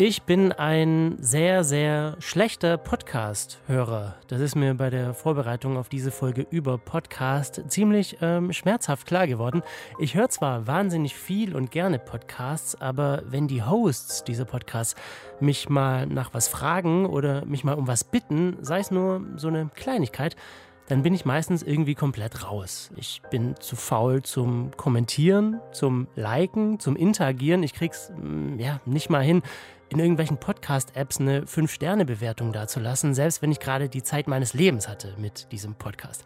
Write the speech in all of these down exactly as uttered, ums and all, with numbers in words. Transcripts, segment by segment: Ich bin ein sehr, sehr schlechter Podcast-Hörer. Das ist mir bei der Vorbereitung auf diese Folge über Podcast ziemlich ähm, schmerzhaft klar geworden. Ich höre zwar wahnsinnig viel und gerne Podcasts, aber wenn die Hosts dieser Podcasts mich mal nach was fragen oder mich mal um was bitten, sei es nur so eine Kleinigkeit, dann bin ich meistens irgendwie komplett raus. Ich bin zu faul zum Kommentieren, zum Liken, zum Interagieren. Ich krieg's ja nicht mal hin, in irgendwelchen Podcast-Apps eine fünf Sterne Bewertung dazulassen, selbst wenn ich gerade die Zeit meines Lebens hatte mit diesem Podcast.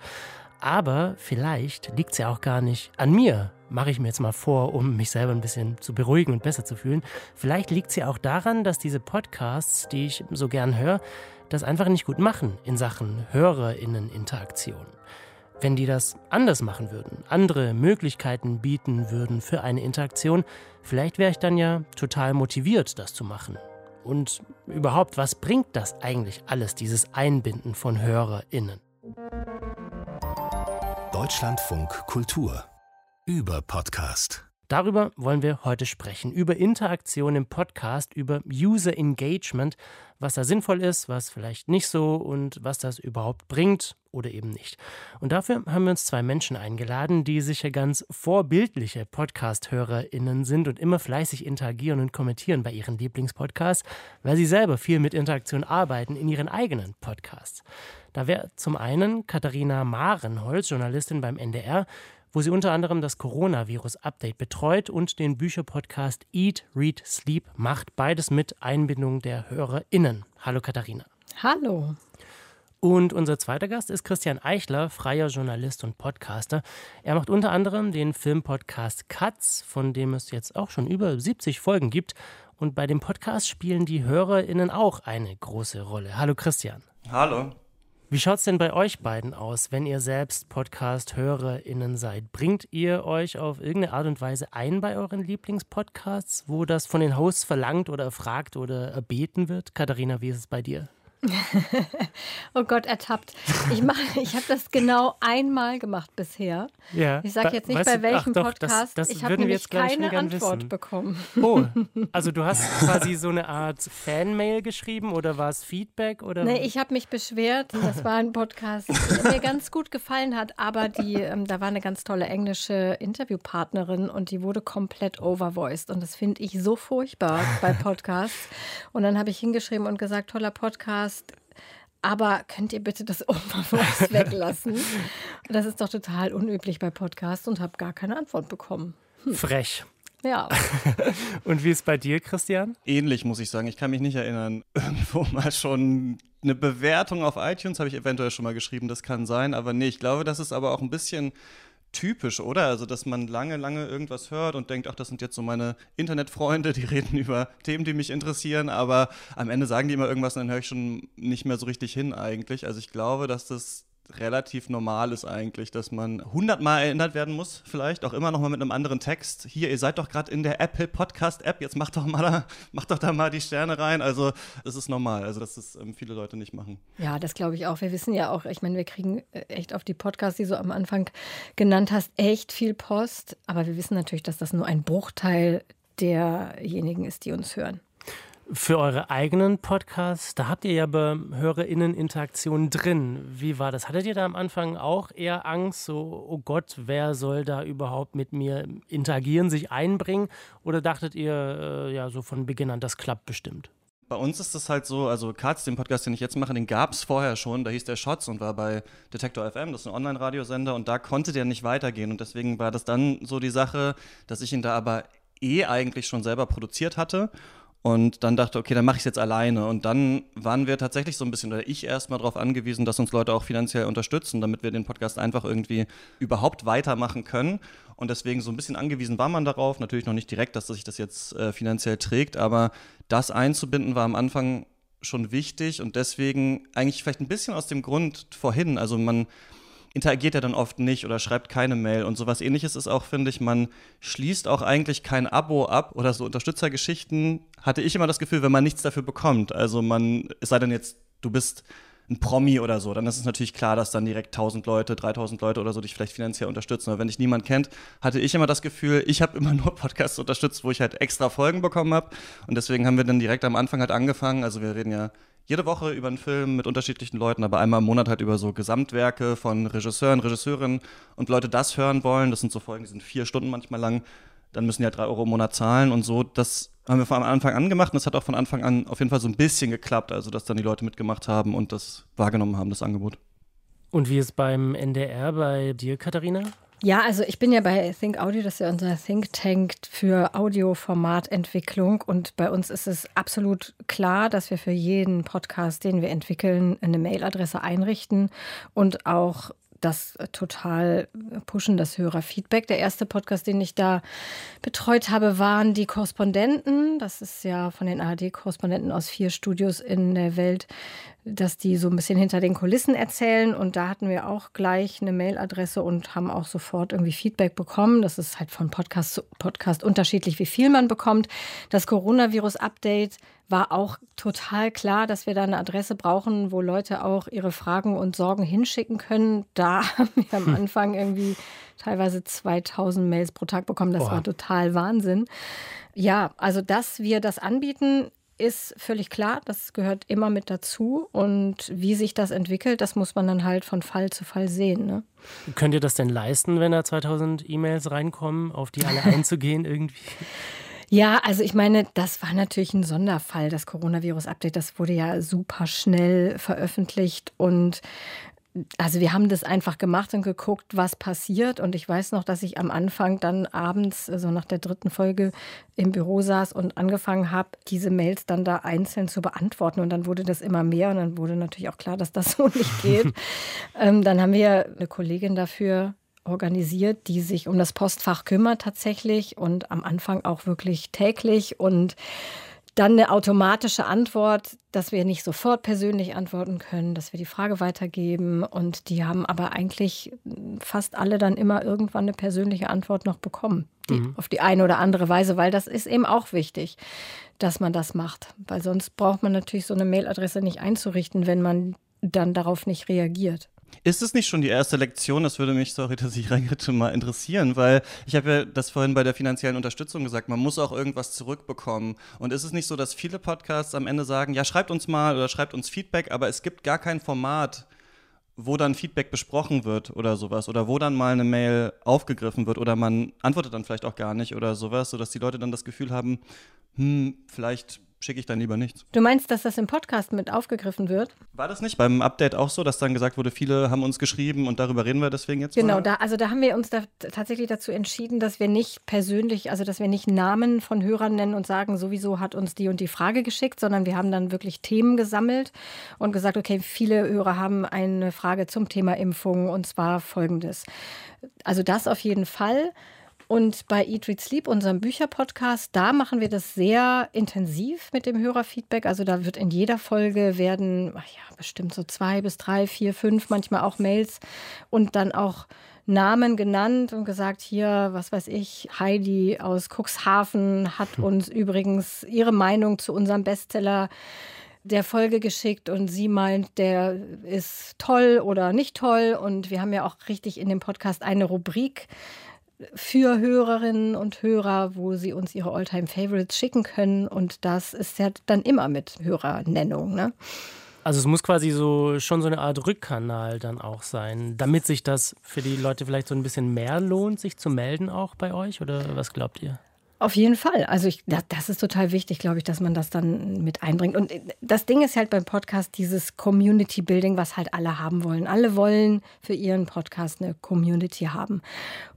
Aber vielleicht liegt's ja auch gar nicht an mir, mache ich mir jetzt mal vor, um mich selber ein bisschen zu beruhigen und besser zu fühlen. Vielleicht liegt's ja auch daran, dass diese Podcasts, die ich so gern höre, das einfach nicht gut machen in Sachen HörerInnen-Interaktion. Wenn die das anders machen würden, andere Möglichkeiten bieten würden für eine Interaktion, vielleicht wäre ich dann ja total motiviert, das zu machen. Und überhaupt, was bringt das eigentlich alles, dieses Einbinden von HörerInnen? Deutschlandfunk Kultur. Über Podcast. Darüber wollen wir heute sprechen, über Interaktion im Podcast, über User Engagement, was da sinnvoll ist, was vielleicht nicht so und was das überhaupt bringt oder eben nicht. Und dafür haben wir uns zwei Menschen eingeladen, die sicher ganz vorbildliche Podcast-HörerInnen sind und immer fleißig interagieren und kommentieren bei ihren Lieblingspodcasts, weil sie selber viel mit Interaktion arbeiten in ihren eigenen Podcasts. Da wäre zum einen Katharina Mahrenholtz, Journalistin beim N D R, wo sie unter anderem das Coronavirus-Update betreut und den Bücherpodcast Eat, Read, Sleep macht. Beides mit Einbindung der HörerInnen. Hallo Katharina. Hallo. Und unser zweiter Gast ist Christian Eichler, freier Journalist und Podcaster. Er macht unter anderem den Filmpodcast Cuts, von dem es jetzt auch schon über siebzig Folgen gibt. Und bei dem Podcast spielen die HörerInnen auch eine große Rolle. Hallo Christian. Hallo. Wie schaut es denn bei euch beiden aus, wenn ihr selbst Podcast-HörerInnen seid? Bringt ihr euch auf irgendeine Art und Weise ein bei euren Lieblingspodcasts, wo das von den Hosts verlangt oder erfragt oder erbeten wird? Katharina, wie ist es bei dir? Oh Gott, ertappt. Ich, ich habe das genau einmal gemacht bisher. Ja, ich sage jetzt nicht, bei welchem doch, Podcast. Das, das ich habe nämlich keine Antwort wissen. bekommen. Oh, also du hast quasi so eine Art Fanmail geschrieben oder war es Feedback? Oder? Nee, ich habe mich beschwert. Das war ein Podcast, der mir ganz gut gefallen hat. Aber die, ähm, da war eine ganz tolle englische Interviewpartnerin und die wurde komplett overvoiced. Und das finde ich so furchtbar bei Podcasts. Und dann habe ich hingeschrieben und gesagt, toller Podcast. Aber könnt ihr bitte das Overvoice weglassen? Das ist doch total unüblich bei Podcasts und habe gar keine Antwort bekommen. Hm. Frech. Ja. Und wie ist bei dir, Christian? Ähnlich, muss ich sagen. Ich kann mich nicht erinnern. Irgendwo mal schon eine Bewertung auf iTunes habe ich eventuell schon mal geschrieben. Das kann sein, aber nee. Ich glaube, das ist aber auch ein bisschen typisch, oder? Also, dass man lange, lange irgendwas hört und denkt, ach, das sind jetzt so meine Internetfreunde, die reden über Themen, die mich interessieren, aber am Ende sagen die immer irgendwas und dann höre ich schon nicht mehr so richtig hin eigentlich. Also ich glaube, dass das relativ normal ist eigentlich, dass man hundertmal erinnert werden muss, vielleicht auch immer noch mal mit einem anderen Text. Hier, ihr seid doch gerade in der Apple Podcast App, jetzt macht doch mal da, macht doch da mal die Sterne rein. Also es ist normal, also dass es ähm, viele Leute nicht machen. Ja, das glaube ich auch. Wir wissen ja auch, ich meine, wir kriegen echt auf die Podcasts, die du am Anfang genannt hast, echt viel Post. Aber wir wissen natürlich, dass das nur ein Bruchteil derjenigen ist, die uns hören. Für eure eigenen Podcasts, da habt ihr ja bei HörerInnen-Interaktionen drin. Wie war das? Hattet ihr da am Anfang auch eher Angst, so, oh Gott, wer soll da überhaupt mit mir interagieren, sich einbringen? Oder dachtet ihr, äh, ja, so von Beginn an, das klappt bestimmt? Bei uns ist das halt so, also Katz, den Podcast, den ich jetzt mache, den gab es vorher schon, da hieß der Shots und war bei Detektor F M, das ist ein Online-Radiosender und da konnte der nicht weitergehen und deswegen war das dann so die Sache, dass ich ihn da aber eh eigentlich schon selber produziert hatte. Und dann dachte, okay, dann mache ich es jetzt alleine. Und dann waren wir tatsächlich so ein bisschen, oder ich erstmal darauf angewiesen, dass uns Leute auch finanziell unterstützen, damit wir den Podcast einfach irgendwie überhaupt weitermachen können. Und deswegen so ein bisschen angewiesen war man darauf. Natürlich noch nicht direkt, dass sich das jetzt äh, finanziell trägt, aber das einzubinden war am Anfang schon wichtig. Und deswegen eigentlich vielleicht ein bisschen aus dem Grund vorhin, also man interagiert ja dann oft nicht oder schreibt keine Mail und sowas Ähnliches ist auch, finde ich, man schließt auch eigentlich kein Abo ab oder so Unterstützergeschichten, hatte ich immer das Gefühl, wenn man nichts dafür bekommt. Also man, es sei denn jetzt, du bist ein Promi oder so, dann ist es natürlich klar, dass dann direkt tausend Leute, dreitausend Leute oder so dich vielleicht finanziell unterstützen. Aber wenn dich niemand kennt, hatte ich immer das Gefühl, ich habe immer nur Podcasts unterstützt, wo ich halt extra Folgen bekommen habe. Und deswegen haben wir dann direkt am Anfang halt angefangen. Also wir reden ja jede Woche über einen Film mit unterschiedlichen Leuten, aber einmal im Monat halt über so Gesamtwerke von Regisseuren, Regisseurinnen und Leute das hören wollen. Das sind so Folgen, die sind vier Stunden manchmal lang. Dann müssen die halt drei Euro im Monat zahlen und so. Das haben wir von Anfang an gemacht und das hat auch von Anfang an auf jeden Fall so ein bisschen geklappt, also dass dann die Leute mitgemacht haben und das wahrgenommen haben, das Angebot. Und wie ist beim N D R bei dir, Katharina? Ja, also ich bin ja bei Think Audio, das ist ja unser Think Tank für Audioformatentwicklung und bei uns ist es absolut klar, dass wir für jeden Podcast, den wir entwickeln, eine Mailadresse einrichten und auch das total pushen, das Hörerfeedback. Der erste Podcast, den ich da betreut habe, waren die Korrespondenten. Das ist ja von den A R D-Korrespondenten aus vier Studios in der Welt, dass die so ein bisschen hinter den Kulissen erzählen. Und da hatten wir auch gleich eine Mailadresse und haben auch sofort irgendwie Feedback bekommen. Das ist halt von Podcast zu Podcast unterschiedlich, wie viel man bekommt. Das Coronavirus-Update war auch total klar, dass wir da eine Adresse brauchen, wo Leute auch ihre Fragen und Sorgen hinschicken können. Da haben wir am Anfang irgendwie teilweise zweitausend Mails pro Tag bekommen. Das Boah. war total Wahnsinn. Ja, also dass wir das anbieten, ist völlig klar. Das gehört immer mit dazu. Und wie sich das entwickelt, das muss man dann halt von Fall zu Fall sehen, ne? Könnt ihr das denn leisten, wenn da zweitausend E-Mails reinkommen, auf die alle einzugehen irgendwie? Ja, also ich meine, das war natürlich ein Sonderfall, das Coronavirus-Update. Das wurde ja super schnell veröffentlicht und also wir haben das einfach gemacht und geguckt, was passiert. Und ich weiß noch, dass ich am Anfang dann abends, so also nach der dritten Folge, im Büro saß und angefangen habe, diese Mails dann da einzeln zu beantworten. Und dann wurde das immer mehr und dann wurde natürlich auch klar, dass das so nicht geht. ähm, dann haben wir eine Kollegin dafür organisiert, die sich um das Postfach kümmert tatsächlich und am Anfang auch wirklich täglich und dann eine automatische Antwort, dass wir nicht sofort persönlich antworten können, dass wir die Frage weitergeben und die haben aber eigentlich fast alle dann immer irgendwann eine persönliche Antwort noch bekommen, die, mhm. auf die eine oder andere Weise, weil das ist eben auch wichtig, dass man das macht, weil sonst braucht man natürlich so eine Mailadresse nicht einzurichten, wenn man dann darauf nicht reagiert. Ist es nicht schon die erste Lektion? Das würde mich, sorry, dass ich reingritsche, mal interessieren, weil ich habe ja das vorhin bei der finanziellen Unterstützung gesagt, man muss auch irgendwas zurückbekommen. Und ist es nicht so, dass viele Podcasts am Ende sagen, ja, schreibt uns mal oder schreibt uns Feedback, aber es gibt gar kein Format, wo dann Feedback besprochen wird oder sowas oder wo dann mal eine Mail aufgegriffen wird oder man antwortet dann vielleicht auch gar nicht oder sowas, sodass die Leute dann das Gefühl haben, hm, vielleicht schicke ich dann lieber nichts. Du meinst, dass das im Podcast mit aufgegriffen wird? War das nicht beim Update auch so, dass dann gesagt wurde, viele haben uns geschrieben und darüber reden wir deswegen jetzt mal? Genau, da, also da haben wir uns da tatsächlich dazu entschieden, dass wir nicht persönlich, also dass wir nicht Namen von Hörern nennen und sagen, sowieso hat uns die und die Frage geschickt, sondern wir haben dann wirklich Themen gesammelt und gesagt, okay, viele Hörer haben eine Frage zum Thema Impfung und zwar folgendes. Also das auf jeden Fall. Und bei Eat, Read, Sleep, unserem Bücherpodcast, da machen wir das sehr intensiv mit dem Hörerfeedback. Also da wird in jeder Folge werden, ach ja, bestimmt so zwei bis drei, vier, fünf, manchmal auch Mails und dann auch Namen genannt und gesagt, hier, was weiß ich, Heidi aus Cuxhaven hat uns übrigens ihre Meinung zu unserem Bestseller der Folge geschickt und sie meint, der ist toll oder nicht toll. Und wir haben ja auch richtig in dem Podcast eine Rubrik für Hörerinnen und Hörer, wo sie uns ihre All-Time-Favorites schicken können. Und das ist ja dann immer mit Hörernennung, ne? Also es muss quasi so schon so eine Art Rückkanal dann auch sein, damit sich das für die Leute vielleicht so ein bisschen mehr lohnt, sich zu melden auch bei euch? Oder was glaubt ihr? Auf jeden Fall. Also ich, das ist total wichtig, glaube ich, dass man das dann mit einbringt. Und das Ding ist halt beim Podcast dieses Community-Building, was halt alle haben wollen. Alle wollen für ihren Podcast eine Community haben.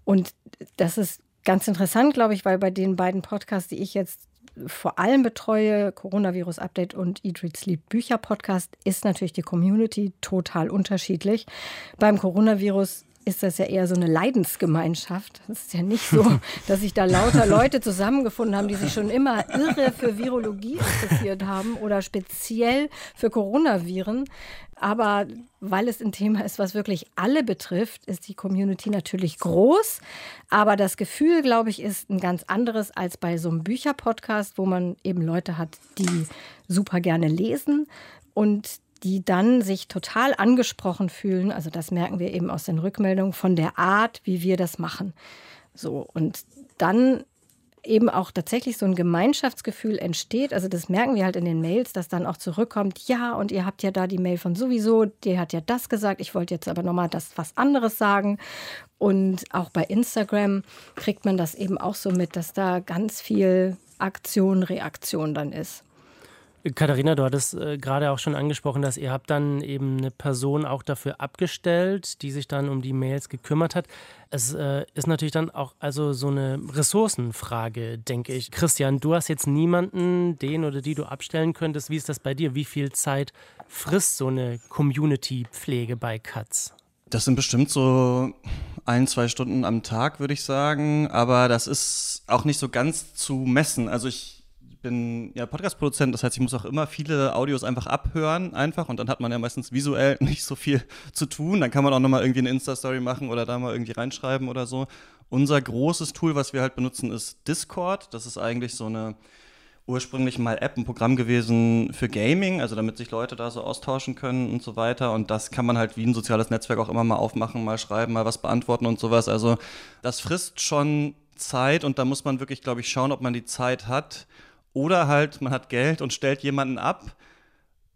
Und das ist ganz interessant, glaube ich, weil bei den beiden Podcasts, die ich jetzt vor allem betreue, Coronavirus-Update und Eat, Read, Sleep Bücher-Podcast, ist natürlich die Community total unterschiedlich. Beim Coronavirus ist das ja eher so eine Leidensgemeinschaft. Das ist ja nicht so, dass sich da lauter Leute zusammengefunden haben, die sich schon immer irre für Virologie interessiert haben oder speziell für Coronaviren. Aber weil es ein Thema ist, was wirklich alle betrifft, ist die Community natürlich groß. Aber das Gefühl, glaube ich, ist ein ganz anderes als bei so einem Bücherpodcast, wo man eben Leute hat, die super gerne lesen und die dann sich total angesprochen fühlen. Also das merken wir eben aus den Rückmeldungen von der Art, wie wir das machen. So, und dann eben auch tatsächlich so ein Gemeinschaftsgefühl entsteht. Also das merken wir halt in den Mails, dass dann auch zurückkommt, ja, und ihr habt ja da die Mail von sowieso, die hat ja das gesagt, ich wollte jetzt aber nochmal das was anderes sagen. Und auch bei Instagram kriegt man das eben auch so mit, dass da ganz viel Aktion, Reaktion dann ist. Katharina, du hattest äh, gerade auch schon angesprochen, dass ihr habt dann eben eine Person auch dafür abgestellt, die sich dann um die Mails gekümmert hat. Es äh, ist natürlich dann auch also so eine Ressourcenfrage, denke ich. Christian, du hast jetzt niemanden, den oder die du abstellen könntest. Wie ist das bei dir? Wie viel Zeit frisst so eine Community-Pflege bei Cuts? Das sind bestimmt so ein, zwei Stunden am Tag, würde ich sagen. Aber das ist auch nicht so ganz zu messen. Also ich Ich bin ja Podcast-Produzent, das heißt, ich muss auch immer viele Audios einfach abhören einfach und dann hat man ja meistens visuell nicht so viel zu tun. Dann kann man auch nochmal irgendwie eine Insta-Story machen oder da mal irgendwie reinschreiben oder so. Unser großes Tool, was wir halt benutzen, ist Discord. Das ist eigentlich so eine ursprünglich mal App, ein Programm gewesen für Gaming, also damit sich Leute da so austauschen können und so weiter. Und das kann man halt wie ein soziales Netzwerk auch immer mal aufmachen, mal schreiben, mal was beantworten und sowas. Also das frisst schon Zeit und da muss man wirklich, glaube ich, schauen, ob man die Zeit hat. Oder halt, man hat Geld und stellt jemanden ab.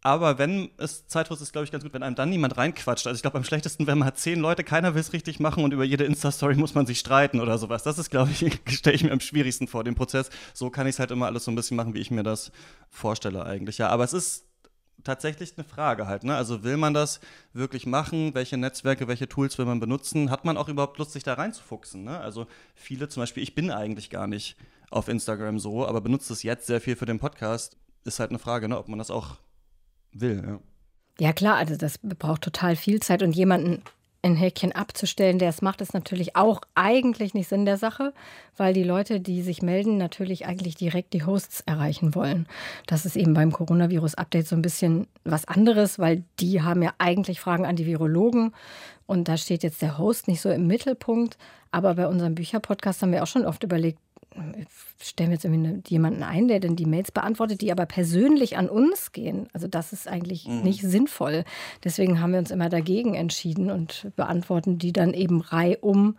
Aber wenn es Zeit frisst, ist es, glaube ich, ganz gut, wenn einem dann niemand reinquatscht. Also ich glaube, am schlechtesten, wenn man hat zehn Leute, keiner will es richtig machen und über jede Insta-Story muss man sich streiten oder sowas. Das ist, glaube ich, stelle ich mir am schwierigsten vor, den Prozess. So kann ich es halt immer alles so ein bisschen machen, wie ich mir das vorstelle eigentlich. Ja, aber es ist tatsächlich eine Frage halt, ne? Also will man das wirklich machen? Welche Netzwerke, welche Tools will man benutzen? Hat man auch überhaupt Lust, sich da reinzufuchsen, ne? Also viele zum Beispiel, ich bin eigentlich gar nicht auf Instagram so, aber benutzt es jetzt sehr viel für den Podcast. Ist halt eine Frage, ne, ob man das auch will. Ja. Ja klar, also das braucht total viel Zeit und jemanden ein Häkchen abzustellen, der es macht, ist natürlich auch eigentlich nicht Sinn der Sache, weil die Leute, die sich melden, natürlich eigentlich direkt die Hosts erreichen wollen. Das ist eben beim Coronavirus-Update so ein bisschen was anderes, weil die haben ja eigentlich Fragen an die Virologen und da steht jetzt der Host nicht so im Mittelpunkt. Aber bei unserem Bücherpodcast haben wir auch schon oft überlegt, stellen wir jetzt irgendwie jemanden ein, der denn die Mails beantwortet, die aber persönlich an uns gehen. Also das ist eigentlich mhm. nicht sinnvoll. Deswegen haben wir uns immer dagegen entschieden und beantworten die dann eben reihum.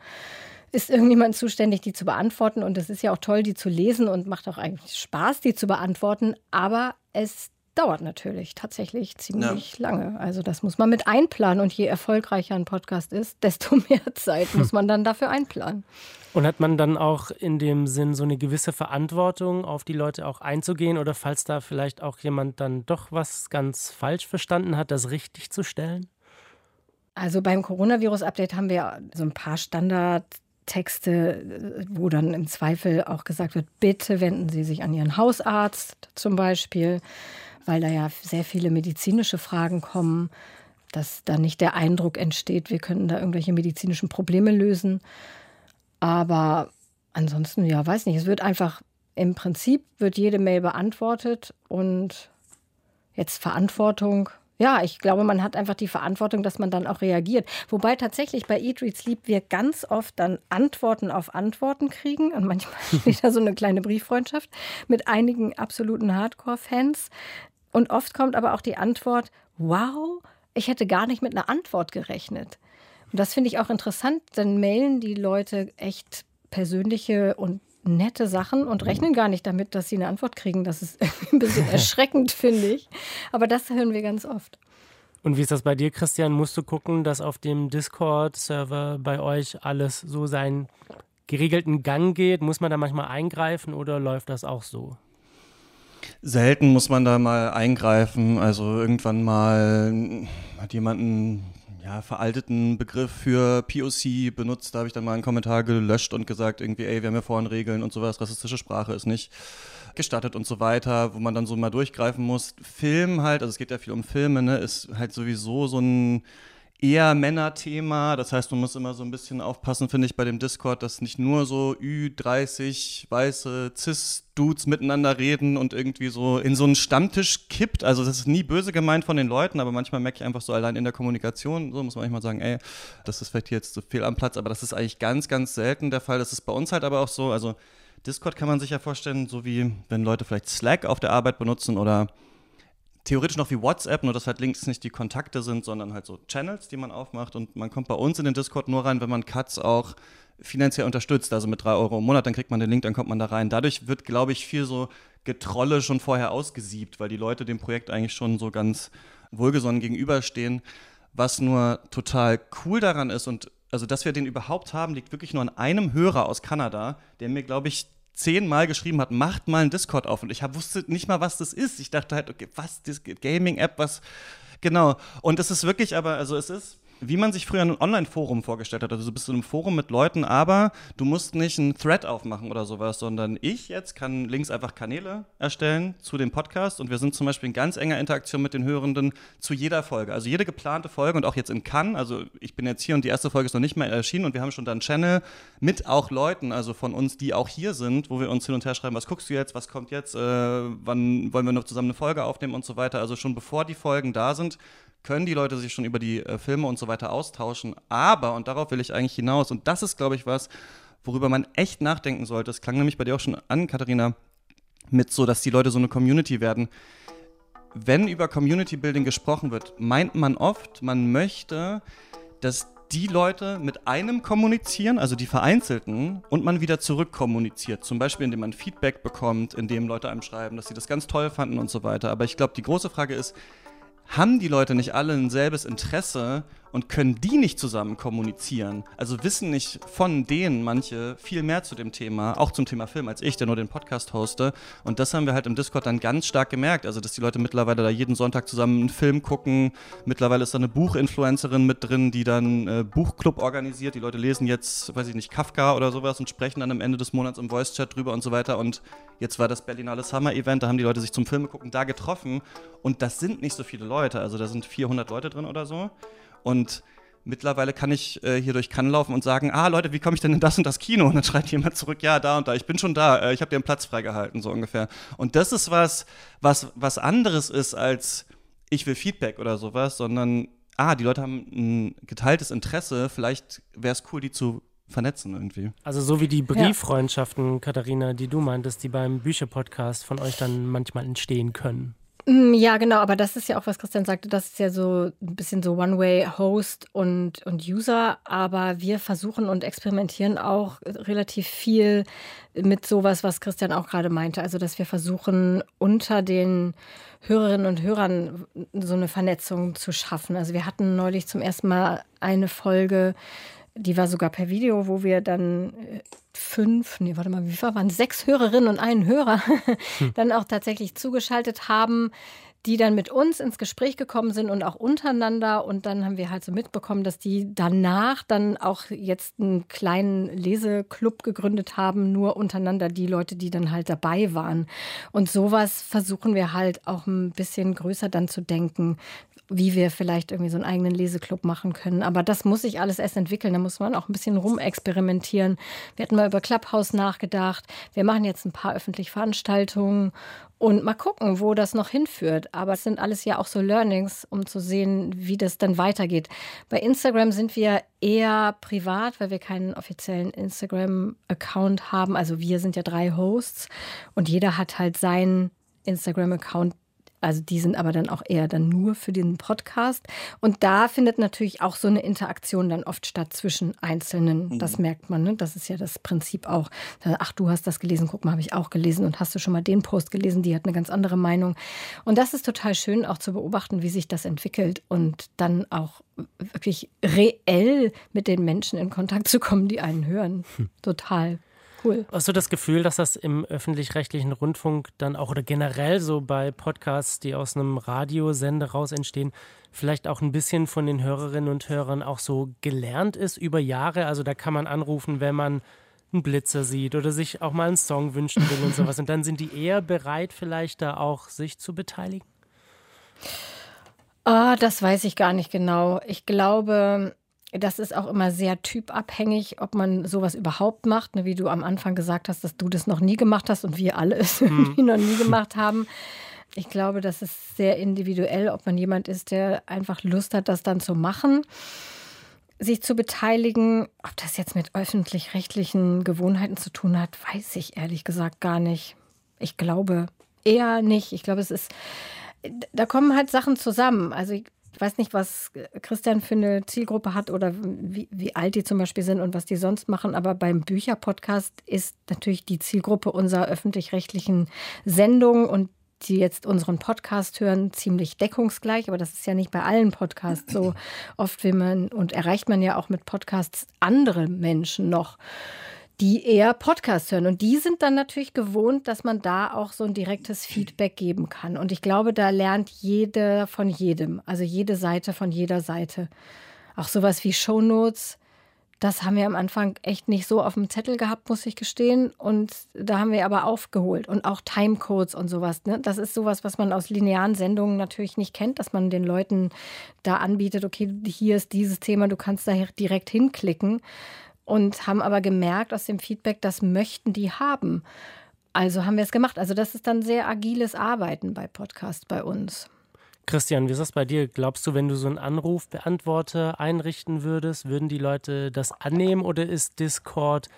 Ist irgendjemand zuständig, die zu beantworten? Und es ist ja auch toll, die zu lesen und macht auch eigentlich Spaß, die zu beantworten. Aber es dauert natürlich tatsächlich ziemlich ja. lange. Also das muss man mit einplanen. Und je erfolgreicher ein Podcast ist, desto mehr Zeit muss man dann dafür einplanen. Und hat man dann auch in dem Sinn so eine gewisse Verantwortung, auf die Leute auch einzugehen oder falls da vielleicht auch jemand dann doch was ganz falsch verstanden hat, das richtig zu stellen? Also beim Coronavirus-Update haben wir so ein paar Standardtexte, wo dann im Zweifel auch gesagt wird, bitte wenden Sie sich an Ihren Hausarzt zum Beispiel, weil da ja sehr viele medizinische Fragen kommen, dass da nicht der Eindruck entsteht, wir könnten da irgendwelche medizinischen Probleme lösen. Aber ansonsten, ja, weiß nicht, es wird einfach, im Prinzip wird jede Mail beantwortet und jetzt Verantwortung, ja, ich glaube, man hat einfach die Verantwortung, dass man dann auch reagiert. Wobei tatsächlich bei Eat, Read, Sleep wir ganz oft dann Antworten auf Antworten kriegen und manchmal steht da so eine kleine Brieffreundschaft mit einigen absoluten Hardcore-Fans und oft kommt aber auch die Antwort, wow, ich hätte gar nicht mit einer Antwort gerechnet. Und das finde ich auch interessant, dann mailen die Leute echt persönliche und nette Sachen und rechnen gar nicht damit, dass sie eine Antwort kriegen. Das ist ein bisschen erschreckend, finde ich. Aber das hören wir ganz oft. Und wie ist das bei dir, Christian? Musst du gucken, dass auf dem Discord-Server bei euch alles so seinen geregelten Gang geht? Muss man da manchmal eingreifen oder läuft das auch so? Selten muss man da mal eingreifen. Also irgendwann mal hat jemanden ja, veralteten Begriff für P O C benutzt, da habe ich dann mal einen Kommentar gelöscht und gesagt irgendwie, ey, wir haben ja vorhin Regeln und sowas, rassistische Sprache ist nicht gestattet und so weiter, wo man dann so mal durchgreifen muss. Film halt, also es geht ja viel um Filme, ne, ist halt sowieso so ein eher Männerthema, das heißt, man muss immer so ein bisschen aufpassen, finde ich, bei dem Discord, dass nicht nur so Ü dreißig weiße Cis-Dudes miteinander reden und irgendwie so in so einen Stammtisch kippt. Also das ist nie böse gemeint von den Leuten, aber manchmal merke ich einfach so allein in der Kommunikation, so muss man manchmal sagen, ey, das ist vielleicht hier jetzt so fehl am Platz, aber das ist eigentlich ganz, ganz selten der Fall. Das ist bei uns halt aber auch so, also Discord kann man sich ja vorstellen, so wie wenn Leute vielleicht Slack auf der Arbeit benutzen oder theoretisch noch wie WhatsApp, nur dass halt links nicht die Kontakte sind, sondern halt so Channels, die man aufmacht. Und man kommt bei uns in den Discord nur rein, wenn man Cuts auch finanziell unterstützt. Also mit drei Euro im Monat, dann kriegt man den Link, dann kommt man da rein. Dadurch wird, glaube ich, viel so Getrolle schon vorher ausgesiebt, weil die Leute dem Projekt eigentlich schon so ganz wohlgesonnen gegenüberstehen. Was nur total cool daran ist, und also dass wir den überhaupt haben, liegt wirklich nur an einem Hörer aus Kanada, der mir, glaube ich, zehnmal geschrieben hat, macht mal einen Discord auf. Und ich hab, wusste nicht mal, was das ist. Ich dachte halt, okay, was, das Gaming-App, was, genau. Und es ist wirklich, aber, also es ist, wie man sich früher ein Online-Forum vorgestellt hat. Also du bist in einem Forum mit Leuten, aber du musst nicht einen Thread aufmachen oder sowas, sondern ich jetzt kann links einfach Kanäle erstellen zu dem Podcast, und wir sind zum Beispiel in ganz enger Interaktion mit den Hörenden zu jeder Folge. Also jede geplante Folge und auch jetzt in Cannes, also ich bin jetzt hier und die erste Folge ist noch nicht mal erschienen, und wir haben schon da einen Channel mit auch Leuten, also von uns, die auch hier sind, wo wir uns hin und her schreiben, was guckst du jetzt, was kommt jetzt, äh, wann wollen wir noch zusammen eine Folge aufnehmen und so weiter. Also schon bevor die Folgen da sind, können die Leute sich schon über die äh, Filme und so weiter austauschen. Aber, und darauf will ich eigentlich hinaus, und das ist, glaube ich, was, worüber man echt nachdenken sollte. Es klang nämlich bei dir auch schon an, Katharina, mit so, dass die Leute so eine Community werden. Wenn über Community-Building gesprochen wird, meint man oft, man möchte, dass die Leute mit einem kommunizieren, also die Vereinzelten, und man wieder zurückkommuniziert. Zum Beispiel, indem man Feedback bekommt, indem Leute einem schreiben, dass sie das ganz toll fanden und so weiter. Aber ich glaube, die große Frage ist, haben die Leute nicht alle ein selbes Interesse und können die nicht zusammen kommunizieren? Also wissen nicht von denen manche viel mehr zu dem Thema, auch zum Thema Film, als ich, der nur den Podcast hoste. Und das haben wir halt im Discord dann ganz stark gemerkt, also dass die Leute mittlerweile da jeden Sonntag zusammen einen Film gucken. Mittlerweile ist da eine Buchinfluencerin mit drin, die dann einen Buchclub organisiert. Die Leute lesen jetzt, weiß ich nicht, Kafka oder sowas und sprechen dann am Ende des Monats im Voice-Chat drüber und so weiter. Und jetzt war das Berlinale Summer-Event, da haben die Leute sich zum Filme gucken da getroffen. Und das sind nicht so viele Leute. Also da sind vierhundert Leute drin oder so, und mittlerweile kann ich äh, hier durch Cannes laufen und sagen, ah Leute, wie komme ich denn in das und das Kino? Und dann schreit jemand zurück, ja, da und da, ich bin schon da, äh, ich habe dir einen Platz freigehalten, so ungefähr. Und das ist was, was, was anderes ist als ich will Feedback oder sowas, sondern ah, die Leute haben ein geteiltes Interesse, vielleicht wäre es cool, die zu vernetzen irgendwie. Also so wie die Brieffreundschaften, ja. Katharina, die du meintest, die beim Bücherpodcast von euch dann manchmal entstehen können. Ja, genau, aber das ist ja auch, was Christian sagte, das ist ja so ein bisschen so One-Way-Host und, und User, aber wir versuchen und experimentieren auch relativ viel mit sowas, was Christian auch gerade meinte, also dass wir versuchen, unter den Hörerinnen und Hörern so eine Vernetzung zu schaffen. Also wir hatten neulich zum ersten Mal eine Folge, die war sogar per Video, wo wir dann fünf, nee, warte mal, wie viel waren es? Sechs Hörerinnen und einen Hörer dann auch tatsächlich zugeschaltet haben, die dann mit uns ins Gespräch gekommen sind und auch untereinander. Und dann haben wir halt so mitbekommen, dass die danach dann auch jetzt einen kleinen Leseklub gegründet haben, nur untereinander die Leute, die dann halt dabei waren. Und sowas versuchen wir halt auch ein bisschen größer dann zu denken, wie wir vielleicht irgendwie so einen eigenen Leseklub machen können. Aber das muss sich alles erst entwickeln. Da muss man auch ein bisschen rumexperimentieren. Wir hatten mal über Clubhouse nachgedacht. Wir machen jetzt ein paar öffentliche Veranstaltungen und mal gucken, wo das noch hinführt. Aber es sind alles ja auch so Learnings, um zu sehen, wie das dann weitergeht. Bei Instagram sind wir eher privat, weil wir keinen offiziellen Instagram-Account haben. Also wir sind ja drei Hosts und jeder hat halt seinen Instagram-Account. Also die sind aber dann auch eher dann nur für den Podcast. Und da findet natürlich auch so eine Interaktion dann oft statt zwischen Einzelnen. Mhm. Das merkt man, ne? Das ist ja das Prinzip auch. Ach, du hast das gelesen, guck mal, habe ich auch gelesen. Und hast du schon mal den Post gelesen? Die hat eine ganz andere Meinung. Und das ist total schön auch zu beobachten, wie sich das entwickelt. Und dann auch wirklich reell mit den Menschen in Kontakt zu kommen, die einen hören. Hm. Total. Cool. Hast du das Gefühl, dass das im öffentlich-rechtlichen Rundfunk dann auch oder generell so bei Podcasts, die aus einem Radiosender raus entstehen, vielleicht auch ein bisschen von den Hörerinnen und Hörern auch so gelernt ist über Jahre? Also da kann man anrufen, wenn man einen Blitzer sieht oder sich auch mal einen Song wünschen will und sowas. Und dann sind die eher bereit, vielleicht da auch sich zu beteiligen? Oh, das weiß ich gar nicht genau. Ich glaube, das ist auch immer sehr typabhängig, ob man sowas überhaupt macht, ne, wie du am Anfang gesagt hast, dass du das noch nie gemacht hast und wir alle es irgendwie noch nie gemacht haben. Ich glaube, das ist sehr individuell, ob man jemand ist, der einfach Lust hat, das dann zu machen, sich zu beteiligen. Ob das jetzt mit öffentlich-rechtlichen Gewohnheiten zu tun hat, weiß ich ehrlich gesagt gar nicht. Ich glaube eher nicht. Ich glaube, es ist da kommen halt Sachen zusammen. Also ich weiß nicht, was Christian für eine Zielgruppe hat oder wie, wie alt die zum Beispiel sind und was die sonst machen. Aber beim Bücherpodcast ist natürlich die Zielgruppe unserer öffentlich-rechtlichen Sendung und die jetzt unseren Podcast hören, ziemlich deckungsgleich. Aber das ist ja nicht bei allen Podcasts so. Oft will man und erreicht man ja auch mit Podcasts andere Menschen noch, die eher Podcasts hören. Und die sind dann natürlich gewohnt, dass man da auch so ein direktes Feedback geben kann. Und ich glaube, da lernt jeder von jedem, also jede Seite von jeder Seite. Auch sowas wie Shownotes, das haben wir am Anfang echt nicht so auf dem Zettel gehabt, muss ich gestehen. Und da haben wir aber aufgeholt. Und auch Timecodes und sowas, ne? Das ist sowas, was man aus linearen Sendungen natürlich nicht kennt, dass man den Leuten da anbietet, okay, hier ist dieses Thema, du kannst da direkt hinklicken. Und haben aber gemerkt aus dem Feedback, das möchten die haben. Also haben wir es gemacht. Also das ist dann sehr agiles Arbeiten bei Podcasts bei uns. Christian, wie ist das bei dir? Glaubst du, wenn du so einen Anrufbeantworter einrichten würdest, würden die Leute das annehmen oder ist Discord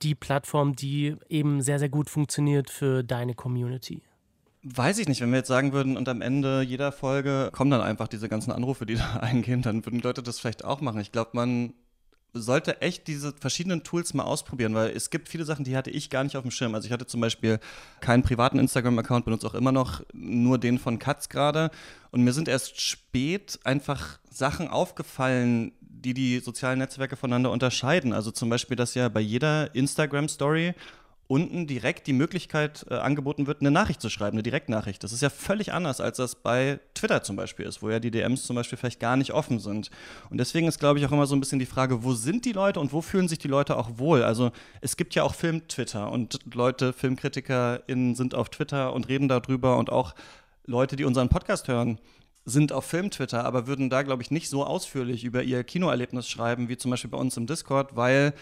die Plattform, die eben sehr, sehr gut funktioniert für deine Community? Weiß ich nicht, wenn wir jetzt sagen würden, und am Ende jeder Folge kommen dann einfach diese ganzen Anrufe, die da eingehen, dann würden die Leute das vielleicht auch machen. Ich glaube, man sollte echt diese verschiedenen Tools mal ausprobieren, weil es gibt viele Sachen, die hatte ich gar nicht auf dem Schirm. Also ich hatte zum Beispiel keinen privaten Instagram-Account, benutze auch immer noch nur den von Cuts gerade. Und mir sind erst spät einfach Sachen aufgefallen, die die sozialen Netzwerke voneinander unterscheiden. Also zum Beispiel, dass ja bei jeder Instagram-Story unten direkt die Möglichkeit äh, angeboten wird, eine Nachricht zu schreiben, eine Direktnachricht. Das ist ja völlig anders, als das bei Twitter zum Beispiel ist, wo ja die D Ms zum Beispiel vielleicht gar nicht offen sind. Und deswegen ist, glaube ich, auch immer so ein bisschen die Frage, wo sind die Leute und wo fühlen sich die Leute auch wohl? Also es gibt ja auch Film-Twitter und Leute, FilmkritikerInnen sind auf Twitter und reden darüber und auch Leute, die unseren Podcast hören, sind auf Film-Twitter, aber würden da, glaube ich, nicht so ausführlich über ihr Kinoerlebnis schreiben, wie zum Beispiel bei uns im Discord, weil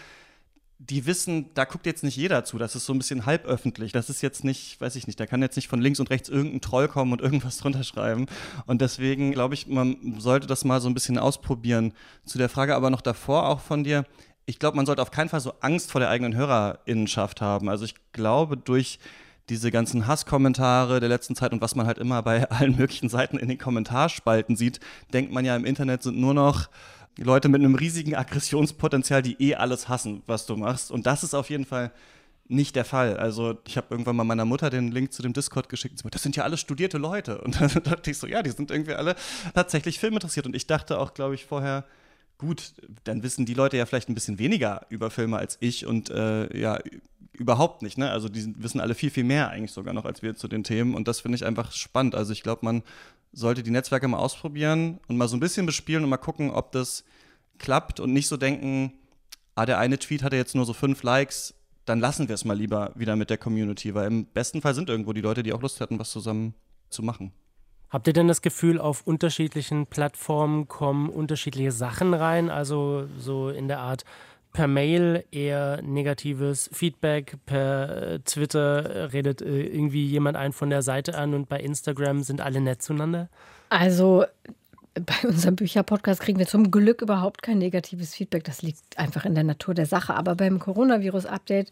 die wissen, da guckt jetzt nicht jeder zu, das ist so ein bisschen halböffentlich, das ist jetzt nicht, weiß ich nicht, da kann jetzt nicht von links und rechts irgendein Troll kommen und irgendwas drunter schreiben und deswegen glaube ich, man sollte das mal so ein bisschen ausprobieren. Zu der Frage aber noch davor auch von dir, ich glaube, man sollte auf keinen Fall so Angst vor der eigenen HörerInnenschaft haben, also ich glaube, durch diese ganzen Hasskommentare der letzten Zeit und was man halt immer bei allen möglichen Seiten in den Kommentarspalten sieht, denkt man ja, im Internet sind nur noch Leute mit einem riesigen Aggressionspotenzial, die eh alles hassen, was du machst. Und das ist auf jeden Fall nicht der Fall. Also ich habe irgendwann mal meiner Mutter den Link zu dem Discord geschickt und sie meinte, das sind ja alles studierte Leute. Und dann dachte ich so, ja, die sind irgendwie alle tatsächlich filminteressiert. Und ich dachte auch, glaube ich, vorher, gut, dann wissen die Leute ja vielleicht ein bisschen weniger über Filme als ich. Und äh, ja, überhaupt nicht, ne? Also die wissen alle viel, viel mehr eigentlich sogar noch, als wir zu den Themen. Und das finde ich einfach spannend. Also ich glaube, man sollte die Netzwerke mal ausprobieren und mal so ein bisschen bespielen und mal gucken, ob das klappt und nicht so denken, ah, der eine Tweet hatte jetzt nur so fünf Likes, dann lassen wir es mal lieber wieder mit der Community, weil im besten Fall sind irgendwo die Leute, die auch Lust hatten, was zusammen zu machen. Habt ihr denn das Gefühl, auf unterschiedlichen Plattformen kommen unterschiedliche Sachen rein, also so in der Art per Mail eher negatives Feedback, per Twitter redet irgendwie jemand einen von der Seite an und bei Instagram sind alle nett zueinander? Also bei unserem Bücherpodcast kriegen wir zum Glück überhaupt kein negatives Feedback. Das liegt einfach in der Natur der Sache. Aber beim Coronavirus-Update,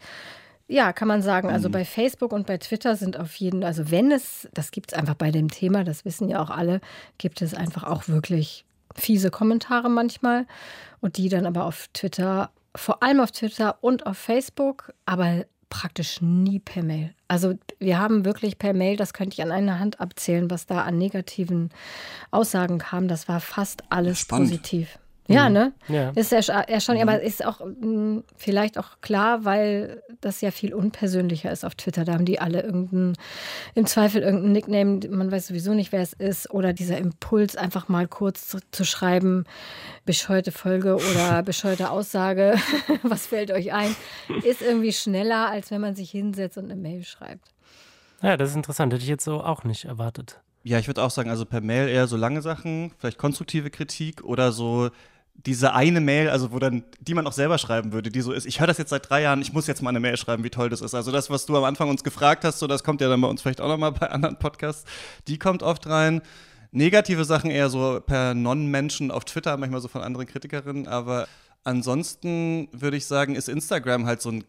ja, kann man sagen, also bei Facebook und bei Twitter sind auf jeden Fall, also wenn es, das gibt es einfach bei dem Thema, das wissen ja auch alle, gibt es einfach auch wirklich fiese Kommentare manchmal und die dann aber auf Twitter, vor allem auf Twitter und auf Facebook, aber praktisch nie per Mail. Also wir haben wirklich per Mail, das könnte ich an einer Hand abzählen, was da an negativen Aussagen kam. Das war fast alles Spannend. Positiv. Ja, ne? Ja. Ist ja erstaunlich, aber ist auch mh, vielleicht auch klar, weil das ja viel unpersönlicher ist auf Twitter. Da haben die alle irgendeinen, im Zweifel irgendeinen Nickname, man weiß sowieso nicht, wer es ist. Oder dieser Impuls, einfach mal kurz zu, zu schreiben, bescheuerte Folge oder bescheuerte Aussage, was fällt euch ein, ist irgendwie schneller, als wenn man sich hinsetzt und eine Mail schreibt. Ja, das ist interessant, hätte ich jetzt so auch nicht erwartet. Ja, ich würde auch sagen, also per Mail eher so lange Sachen, vielleicht konstruktive Kritik oder so diese eine Mail, also wo dann, die man auch selber schreiben würde, die so ist, ich höre das jetzt seit drei Jahren, ich muss jetzt mal eine Mail schreiben, wie toll das ist. Also das, was du am Anfang uns gefragt hast, so das kommt ja dann bei uns vielleicht auch nochmal bei anderen Podcasts, die kommt oft rein. Negative Sachen eher so per Non-Menschen auf Twitter, manchmal so von anderen Kritikerinnen, aber ansonsten würde ich sagen, ist Instagram halt so ein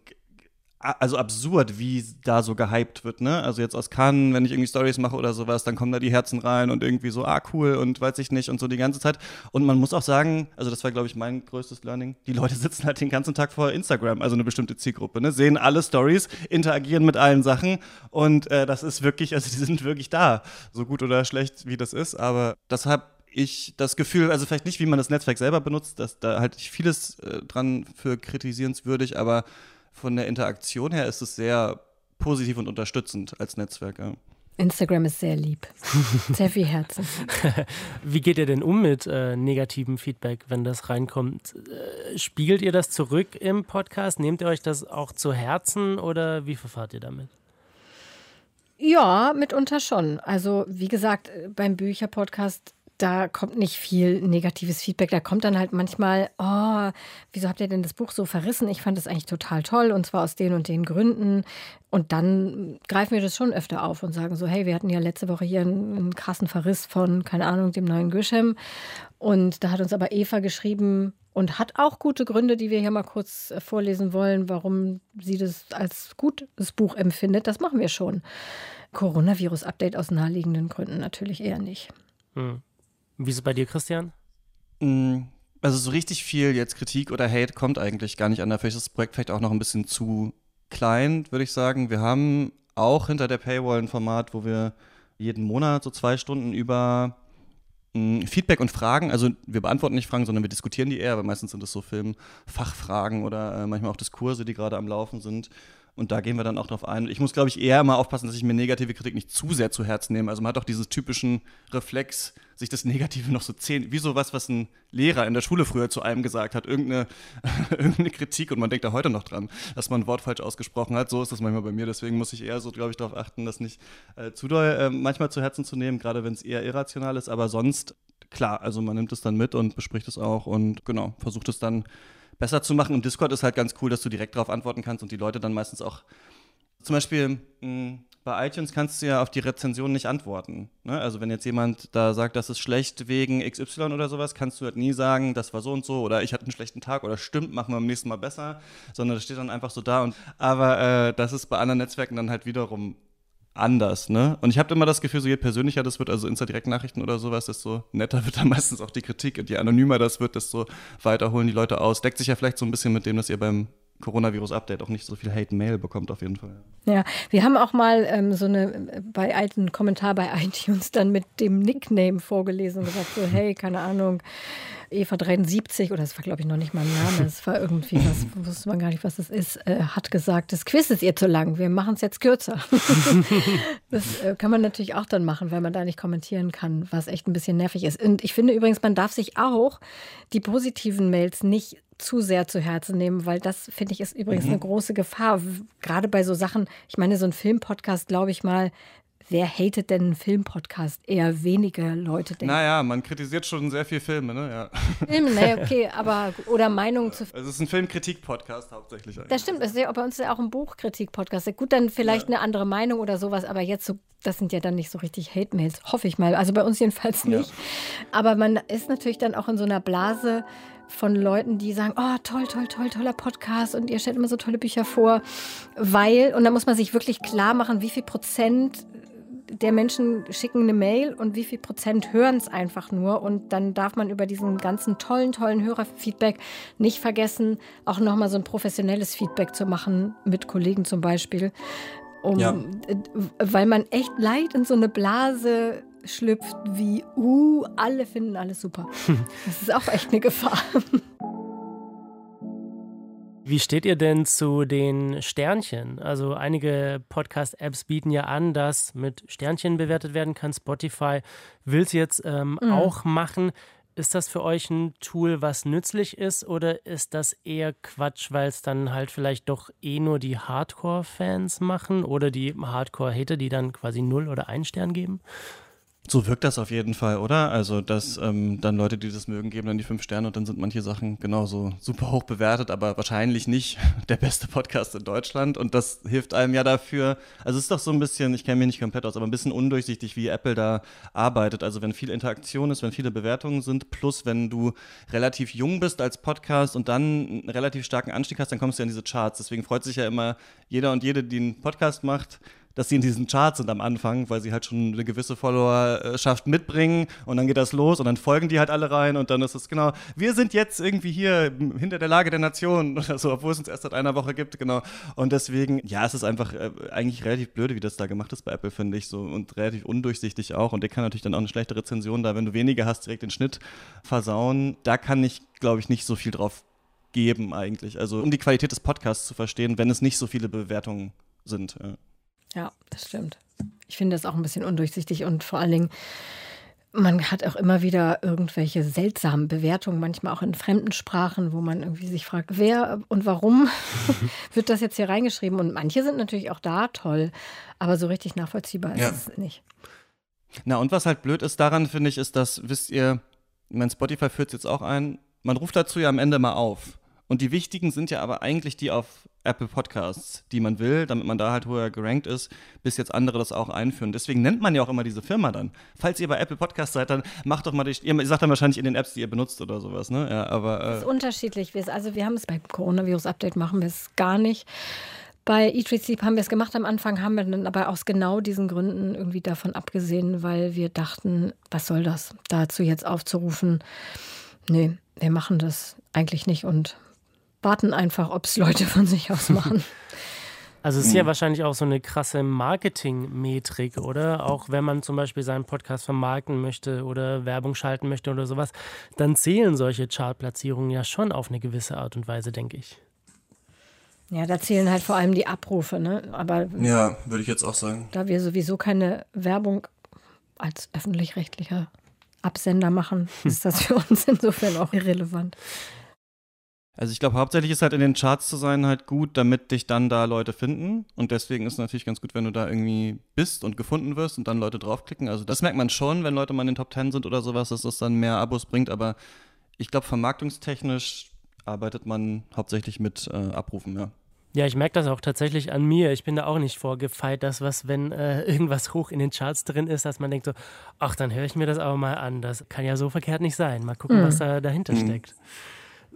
also absurd, wie da so gehypt wird, ne? Also jetzt aus Cannes, wenn ich irgendwie Stories mache oder sowas, dann kommen da die Herzen rein und irgendwie so, ah, cool und weiß ich nicht und so die ganze Zeit. Und man muss auch sagen, also das war, glaube ich, mein größtes Learning, die Leute sitzen halt den ganzen Tag vor Instagram, also eine bestimmte Zielgruppe, ne? Sehen alle Stories, interagieren mit allen Sachen und äh, das ist wirklich, also die sind wirklich da, so gut oder schlecht, wie das ist, aber deshalb ich das Gefühl, also vielleicht nicht, wie man das Netzwerk selber benutzt, dass da halt ich vieles äh, dran für kritisierenswürdig, aber von der Interaktion her ist es sehr positiv und unterstützend als Netzwerk. Ja. Instagram ist sehr lieb. Sehr viel Herzen. Wie geht ihr denn um mit äh, negativem Feedback, wenn das reinkommt? Äh, spiegelt ihr das zurück im Podcast? Nehmt ihr euch das auch zu Herzen oder wie verfahrt ihr damit? Ja, mitunter schon. Also wie gesagt, beim Bücherpodcast da kommt nicht viel negatives Feedback. Da kommt dann halt manchmal, oh, wieso habt ihr denn das Buch so verrissen? Ich fand das eigentlich total toll und zwar aus den und den Gründen. Und dann greifen wir das schon öfter auf und sagen so, hey, wir hatten ja letzte Woche hier einen, einen krassen Verriss von, keine Ahnung, dem neuen Göschem. Und da hat uns aber Eva geschrieben und hat auch gute Gründe, die wir hier mal kurz vorlesen wollen, warum sie das als gutes Buch empfindet. Das machen wir schon. Coronavirus-Update aus naheliegenden Gründen natürlich eher nicht. Hm. Wie ist es bei dir, Christian? Also so richtig viel jetzt Kritik oder Hate kommt eigentlich gar nicht an. Dafür ist das Projekt vielleicht auch noch ein bisschen zu klein, würde ich sagen. Wir haben auch hinter der Paywall ein Format, wo wir jeden Monat so zwei Stunden über mh, Feedback und Fragen, also wir beantworten nicht Fragen, sondern wir diskutieren die eher, weil meistens sind es so Filmfachfragen oder äh, manchmal auch Diskurse, die gerade am Laufen sind. Und da gehen wir dann auch drauf ein. Ich muss, glaube ich, eher mal aufpassen, dass ich mir negative Kritik nicht zu sehr zu Herzen nehme. Also man hat auch diesen typischen Reflex, sich das Negative noch so zählen. Wie so was, was ein Lehrer in der Schule früher zu einem gesagt hat. Irgendeine, irgendeine Kritik und man denkt da heute noch dran, dass man ein Wort falsch ausgesprochen hat. So ist das manchmal bei mir. Deswegen muss ich eher so, glaube ich, darauf achten, das nicht äh, zu doll äh, manchmal zu Herzen zu nehmen, gerade wenn es eher irrational ist. Aber sonst, klar, also man nimmt es dann mit und bespricht es auch und genau, versucht es dann besser zu machen. Im Discord ist halt ganz cool, dass du direkt darauf antworten kannst und die Leute dann meistens auch, zum Beispiel mh, bei iTunes kannst du ja auf die Rezension nicht antworten. Ne? Also wenn jetzt jemand da sagt, das ist schlecht wegen X Y oder sowas, kannst du halt nie sagen, das war so und so oder ich hatte einen schlechten Tag oder stimmt, machen wir beim nächsten Mal besser, sondern das steht dann einfach so da. Und, aber äh, das ist bei anderen Netzwerken dann halt wiederum anders, ne? Und ich habe immer das Gefühl, so je persönlicher das wird, also Insta-Direkt-Nachrichten oder sowas, desto netter wird dann meistens auch die Kritik und je anonymer das wird, desto weiter holen die Leute aus. Deckt sich ja vielleicht so ein bisschen mit dem, dass ihr beim Coronavirus-Update auch nicht so viel Hate-Mail bekommt auf jeden Fall. Ja, wir haben auch mal ähm, so eine, bei einen Kommentar bei iTunes dann mit dem Nickname vorgelesen und gesagt so, hey, keine Ahnung, Eva dreiundsiebzig, oder das war, glaube ich, noch nicht mal ein Name, das war irgendwie was, wusste man gar nicht, was das ist, äh, hat gesagt, das Quiz ist ihr zu lang, wir machen es jetzt kürzer. Das äh, kann man natürlich auch dann machen, weil man da nicht kommentieren kann, was echt ein bisschen nervig ist. Und ich finde übrigens, man darf sich auch die positiven Mails nicht zu sehr zu Herzen nehmen, weil das, finde ich, ist übrigens mhm. eine große Gefahr, gerade bei so Sachen, ich meine, so ein Filmpodcast, glaube ich mal, wer hatet denn einen Filmpodcast? Eher weniger Leute denken. Naja, man kritisiert schon sehr viel Filme, ne? Ja. Filme, ne, okay, aber, oder Meinungen zu... Also es ist ein Filmkritik-Podcast hauptsächlich eigentlich. Das stimmt, das ist ja, bei uns ist ja auch ein Buchkritik-Podcast. Gut, dann vielleicht ja. eine andere Meinung oder sowas, aber jetzt so, das sind ja dann nicht so richtig Hate-Mails, hoffe ich mal. Also bei uns jedenfalls nicht. Ja. Aber man ist natürlich dann auch in so einer Blase von Leuten, die sagen, oh, toll, toll, toll, toller Podcast und ihr stellt immer so tolle Bücher vor, weil, und da muss man sich wirklich klar machen, wie viel Prozent der Menschen schicken eine Mail und wie viel Prozent hören es einfach nur. Und dann darf man über diesen ganzen tollen, tollen Hörerfeedback nicht vergessen, auch nochmal so ein professionelles Feedback zu machen, mit Kollegen zum Beispiel, um, ja. weil man echt leid in so eine Blase schlüpft wie, uh, alle finden alles super. Das ist auch echt eine Gefahr. Wie steht ihr denn zu den Sternchen? Also einige Podcast-Apps bieten ja an, dass mit Sternchen bewertet werden kann. Spotify will es jetzt ähm, mhm. auch machen. Ist das für euch ein Tool, was nützlich ist oder ist das eher Quatsch, weil es dann halt vielleicht doch eh nur die Hardcore-Fans machen oder die Hardcore-Hater, die dann quasi null oder einen Stern geben? So wirkt das auf jeden Fall, oder? Also, dass ähm, dann Leute, die das mögen, geben dann die fünf Sterne und dann sind manche Sachen genauso super hoch bewertet, aber wahrscheinlich nicht der beste Podcast in Deutschland und das hilft einem ja dafür. Also es ist doch so ein bisschen, ich kenne mich nicht komplett aus, aber ein bisschen undurchsichtig, wie Apple da arbeitet. Also wenn viel Interaktion ist, wenn viele Bewertungen sind, plus wenn du relativ jung bist als Podcast und dann einen relativ starken Anstieg hast, dann kommst du ja in diese Charts. Deswegen freut sich ja immer jeder und jede, die einen Podcast macht, dass sie in diesen Charts sind am Anfang, weil sie halt schon eine gewisse Followerschaft mitbringen und dann geht das los und dann folgen die halt alle rein und dann ist es genau, wir sind jetzt irgendwie hier hinter der Lage der Nation oder so, obwohl es uns erst seit einer Woche gibt, genau. Und deswegen, ja, es ist einfach äh, eigentlich relativ blöde, wie das da gemacht ist bei Apple, finde ich, so und relativ undurchsichtig auch und der kann natürlich dann auch eine schlechte Rezension da, wenn du weniger hast, direkt den Schnitt versauen. Da kann ich, glaube ich, nicht so viel drauf geben eigentlich, also um die Qualität des Podcasts zu verstehen, wenn es nicht so viele Bewertungen sind, ja. Ja, das stimmt. Ich finde das auch ein bisschen undurchsichtig und vor allen Dingen, man hat auch immer wieder irgendwelche seltsamen Bewertungen, manchmal auch in fremden Sprachen, wo man irgendwie sich fragt, wer und warum wird das jetzt hier reingeschrieben? Und manche sind natürlich auch da toll, aber so richtig nachvollziehbar ist es nicht. Na und was halt blöd ist daran, finde ich, ist, dass, wisst ihr, mein Spotify führt es jetzt auch ein, man ruft dazu ja am Ende mal auf. Und die wichtigen sind ja aber eigentlich die auf Apple Podcasts, die man will, damit man da halt höher gerankt ist, bis jetzt andere das auch einführen. Deswegen nennt man ja auch immer diese Firma dann. Falls ihr bei Apple Podcasts seid, dann macht doch mal die, ihr sagt dann wahrscheinlich in den Apps, die ihr benutzt oder sowas, ne? Ja, aber, äh das ist unterschiedlich. Also wir haben es beim Coronavirus-Update machen wir es gar nicht. Bei Eat, Read, Sleep haben wir es gemacht am Anfang, haben wir dann aber aus genau diesen Gründen irgendwie davon abgesehen, weil wir dachten, was soll das, dazu jetzt aufzurufen? Nee, wir machen das eigentlich nicht und warten einfach, ob es Leute von sich aus machen. Also es ist ja wahrscheinlich auch so eine krasse Marketing-Metrik, oder? Auch wenn man zum Beispiel seinen Podcast vermarkten möchte oder Werbung schalten möchte oder sowas, dann zählen solche Chartplatzierungen ja schon auf eine gewisse Art und Weise, denke ich. Ja, da zählen halt vor allem die Abrufe, ne? Aber ja, würde ich jetzt auch sagen. Da wir sowieso keine Werbung als öffentlich-rechtlicher Absender machen, ist das für uns insofern auch irrelevant. Also ich glaube, hauptsächlich ist halt in den Charts zu sein halt gut, damit dich dann da Leute finden. Und deswegen ist es natürlich ganz gut, wenn du da irgendwie bist und gefunden wirst und dann Leute draufklicken. Also das merkt man schon, wenn Leute mal in den Top Ten sind oder sowas, dass das dann mehr Abos bringt. Aber ich glaube, vermarktungstechnisch arbeitet man hauptsächlich mit äh, Abrufen, ja. Ja, ich merke das auch tatsächlich an mir. Ich bin da auch nicht vorgefeilt, dass was, wenn äh, irgendwas hoch in den Charts drin ist, dass man denkt so, ach, dann höre ich mir das aber mal an. Das kann ja so verkehrt nicht sein. Mal gucken, mhm. was da dahinter mhm. steckt.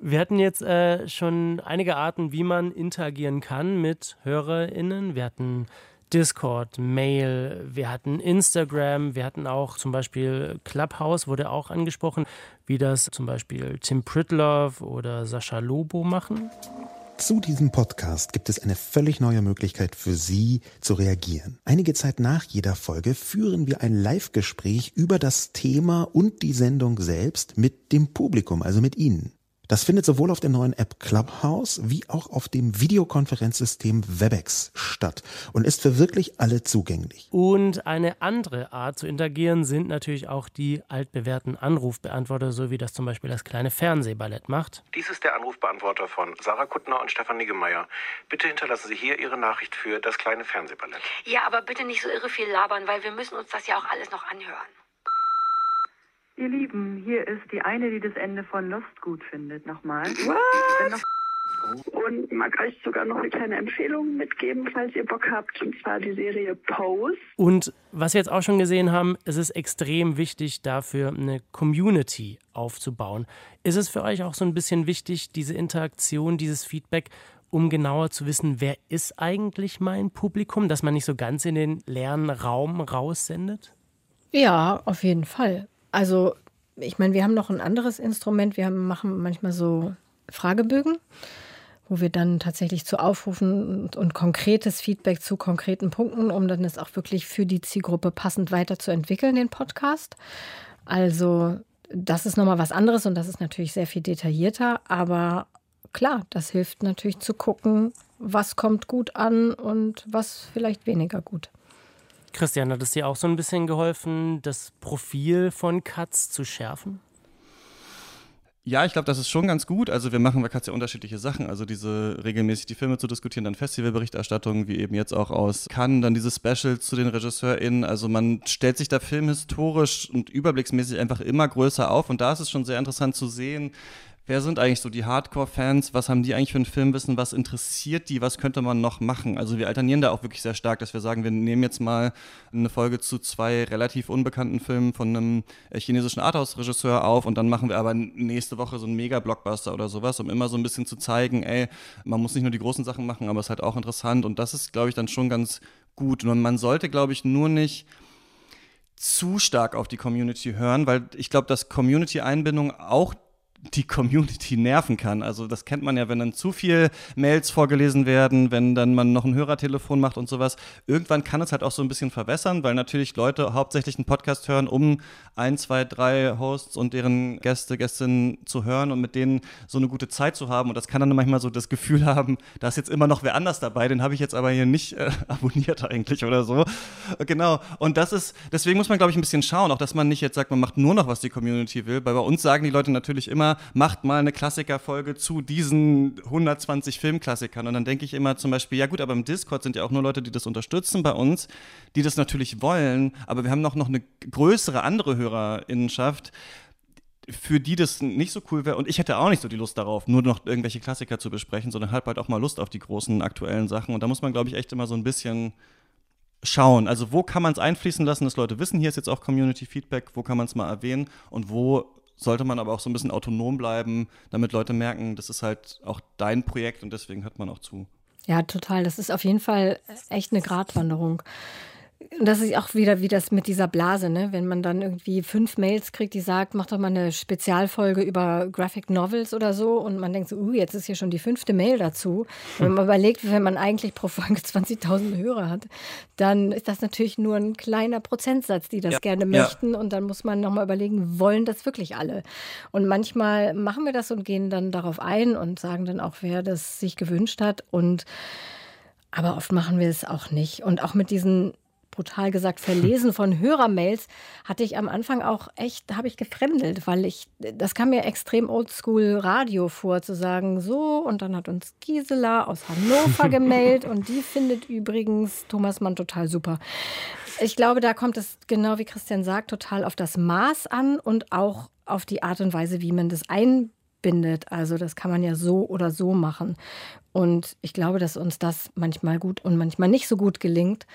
Wir hatten jetzt äh, schon einige Arten, wie man interagieren kann mit HörerInnen. Wir hatten Discord, Mail, wir hatten Instagram, wir hatten auch zum Beispiel Clubhouse, wurde auch angesprochen, wie das zum Beispiel Tim Pridloff oder Sascha Lobo machen. Zu diesem Podcast gibt es eine völlig neue Möglichkeit für Sie zu reagieren. Einige Zeit nach jeder Folge führen wir ein Live-Gespräch über das Thema und die Sendung selbst mit dem Publikum, also mit Ihnen. Das findet sowohl auf der neuen App Clubhouse wie auch auf dem Videokonferenzsystem WebEx statt und ist für wirklich alle zugänglich. Und eine andere Art zu interagieren sind natürlich auch die altbewährten Anrufbeantworter, so wie das zum Beispiel das kleine Fernsehballett macht. Dies ist der Anrufbeantworter von Sarah Kuttner und Stefan Nigemeyer. Bitte hinterlassen Sie hier Ihre Nachricht für das kleine Fernsehballett. Ja, aber bitte nicht so irre viel labern, weil wir müssen uns das ja auch alles noch anhören. Ihr Lieben, hier ist die eine, die das Ende von Lost gut findet. Nochmal. Noch und mag euch sogar noch eine kleine Empfehlung mitgeben, falls ihr Bock habt, und zwar die Serie Pose. Und was wir jetzt auch schon gesehen haben, es ist extrem wichtig, dafür eine Community aufzubauen. Ist es für euch auch so ein bisschen wichtig, diese Interaktion, dieses Feedback, um genauer zu wissen, wer ist eigentlich mein Publikum, dass man nicht so ganz in den leeren Raum raussendet? Ja, auf jeden Fall. Also, ich meine, wir haben noch ein anderes Instrument. Wir haben, machen manchmal so Fragebögen, wo wir dann tatsächlich zu Aufrufen und, und konkretes Feedback zu konkreten Punkten, um dann das auch wirklich für die Zielgruppe passend weiterzuentwickeln, den Podcast. Also, das ist nochmal was anderes und das ist natürlich sehr viel detaillierter. Aber klar, das hilft natürlich zu gucken, was kommt gut an und was vielleicht weniger gut. Christian, hat es dir auch so ein bisschen geholfen, das Profil von Cuts zu schärfen? Ja, ich glaube, das ist schon ganz gut. Also wir machen bei Cuts ja unterschiedliche Sachen. Also diese regelmäßig die Filme zu diskutieren, dann Festivalberichterstattungen, wie eben jetzt auch aus Cannes, dann diese Specials zu den RegisseurInnen. Also man stellt sich da filmhistorisch und überblicksmäßig einfach immer größer auf. Und da ist es schon sehr interessant zu sehen, wer sind eigentlich so die Hardcore-Fans, was haben die eigentlich für ein Filmwissen, was interessiert die, was könnte man noch machen? Also wir alternieren da auch wirklich sehr stark, dass wir sagen, wir nehmen jetzt mal eine Folge zu zwei relativ unbekannten Filmen von einem chinesischen Arthouse-Regisseur auf und dann machen wir aber nächste Woche so einen Mega-Blockbuster oder sowas, um immer so ein bisschen zu zeigen, ey, man muss nicht nur die großen Sachen machen, aber es ist halt auch interessant und das ist, glaube ich, dann schon ganz gut. Und man sollte, glaube ich, nur nicht zu stark auf die Community hören, weil ich glaube, dass Community-Einbindung auch die Community nerven kann. Also das kennt man ja, wenn dann zu viel Mails vorgelesen werden, wenn dann man noch ein Hörertelefon macht und sowas. Irgendwann kann es halt auch so ein bisschen verwässern, weil natürlich Leute hauptsächlich einen Podcast hören, um ein, zwei, drei Hosts und deren Gäste, Gästinnen zu hören und mit denen so eine gute Zeit zu haben. Und das kann dann manchmal so das Gefühl haben, da ist jetzt immer noch wer anders dabei, den habe ich jetzt aber hier nicht äh, abonniert eigentlich oder so. Genau. Und das ist, deswegen muss man, glaube ich, ein bisschen schauen, auch dass man nicht jetzt sagt, man macht nur noch, was die Community will, weil bei uns sagen die Leute natürlich immer, macht mal eine Klassikerfolge zu diesen hundertzwanzig Filmklassikern. Und dann denke ich immer zum Beispiel, ja gut, aber im Discord sind ja auch nur Leute, die das unterstützen bei uns, die das natürlich wollen, aber wir haben noch, noch eine größere andere Hörerinnenschaft, für die das nicht so cool wäre. Und ich hätte auch nicht so die Lust darauf, nur noch irgendwelche Klassiker zu besprechen, sondern halt halt auch mal Lust auf die großen aktuellen Sachen. Und da muss man, glaube ich, echt immer so ein bisschen schauen. Also wo kann man es einfließen lassen, dass Leute wissen, hier ist jetzt auch Community-Feedback, wo kann man es mal erwähnen und wo sollte man aber auch so ein bisschen autonom bleiben, damit Leute merken, das ist halt auch dein Projekt und deswegen hört man auch zu. Ja, total. Das ist auf jeden Fall echt eine Gratwanderung. Das ist auch wieder wie das mit dieser Blase, ne? Wenn man dann irgendwie fünf Mails kriegt, die sagt, mach doch mal eine Spezialfolge über Graphic Novels oder so und man denkt so, uh, jetzt ist hier schon die fünfte Mail dazu. Wenn man überlegt, wenn man eigentlich pro Folge zwanzigtausend Hörer hat, dann ist das natürlich nur ein kleiner Prozentsatz, die das ja, gerne möchten ja. Und dann muss man nochmal überlegen, wollen das wirklich alle? Und manchmal machen wir das und gehen dann darauf ein und sagen dann auch, wer das sich gewünscht hat und aber oft machen wir es auch nicht und auch mit diesen brutal gesagt, Verlesen von Hörermails hatte ich am Anfang auch echt, habe ich gefremdelt, weil ich, das kam mir extrem Oldschool-Radio vor, zu sagen, so, und dann hat uns Gisela aus Hannover gemailt und die findet übrigens Thomas Mann total super. Ich glaube, da kommt es, genau wie Christian sagt, total auf das Maß an und auch auf die Art und Weise, wie man das einbindet. Also das kann man ja so oder so machen. Und ich glaube, dass uns das manchmal gut und manchmal nicht so gut gelingt.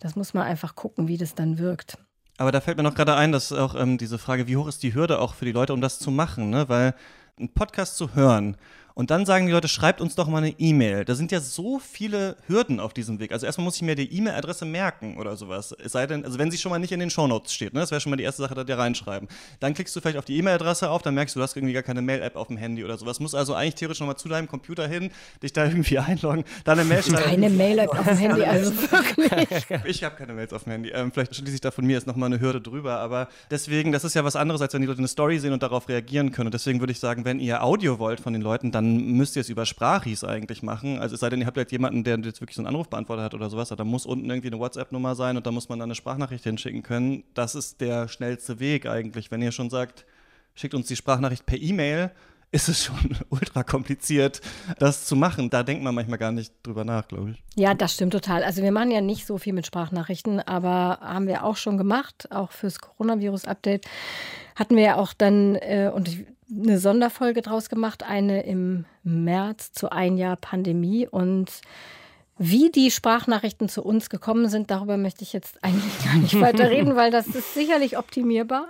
Das muss man einfach gucken, wie das dann wirkt. Aber da fällt mir noch gerade ein, dass auch ähm, diese Frage, wie hoch ist die Hürde auch für die Leute, um das zu machen, ne? Weil einen Podcast zu hören und dann sagen die Leute, schreibt uns doch mal eine E-Mail. Da sind ja so viele Hürden auf diesem Weg. Also erstmal muss ich mir die E-Mail-Adresse merken oder sowas. Es sei denn, also wenn sie schon mal nicht in den Shownotes steht, ne? Das wäre schon mal die erste Sache, da dir reinschreiben. Dann klickst du vielleicht auf die E-Mail-Adresse auf, dann merkst du, du hast irgendwie gar keine Mail-App auf dem Handy oder sowas. Musst also eigentlich theoretisch nochmal zu deinem Computer hin, dich da irgendwie einloggen, dann eine Mail schreiben. Keine Mail-App auf dem Handy, also wirklich. Ich habe keine Mails auf dem Handy. Ähm, vielleicht schließe ich da von mir jetzt nochmal eine Hürde drüber, aber deswegen, das ist ja was anderes, als wenn die Leute eine Story sehen und darauf reagieren können. Und deswegen würde ich sagen, wenn ihr Audio wollt von den Leuten, dann dann müsst ihr es über Sprachis eigentlich machen. Also es sei denn, ihr habt jetzt jemanden, der jetzt wirklich so einen Anrufbeantworter hat oder sowas, da muss unten irgendwie eine WhatsApp-Nummer sein und da muss man dann eine Sprachnachricht hinschicken können. Das ist der schnellste Weg eigentlich. Wenn ihr schon sagt, schickt uns die Sprachnachricht per E-Mail, ist es schon ultra kompliziert, das zu machen. Da denkt man manchmal gar nicht drüber nach, glaube ich. Ja, das stimmt total. Also wir machen ja nicht so viel mit Sprachnachrichten, aber haben wir auch schon gemacht, auch fürs Coronavirus-Update. Hatten wir ja auch dann äh, und eine Sonderfolge draus gemacht, eine im März zu ein Jahr Pandemie und wie die Sprachnachrichten zu uns gekommen sind, darüber möchte ich jetzt eigentlich gar nicht weiter reden, weil das ist sicherlich optimierbar.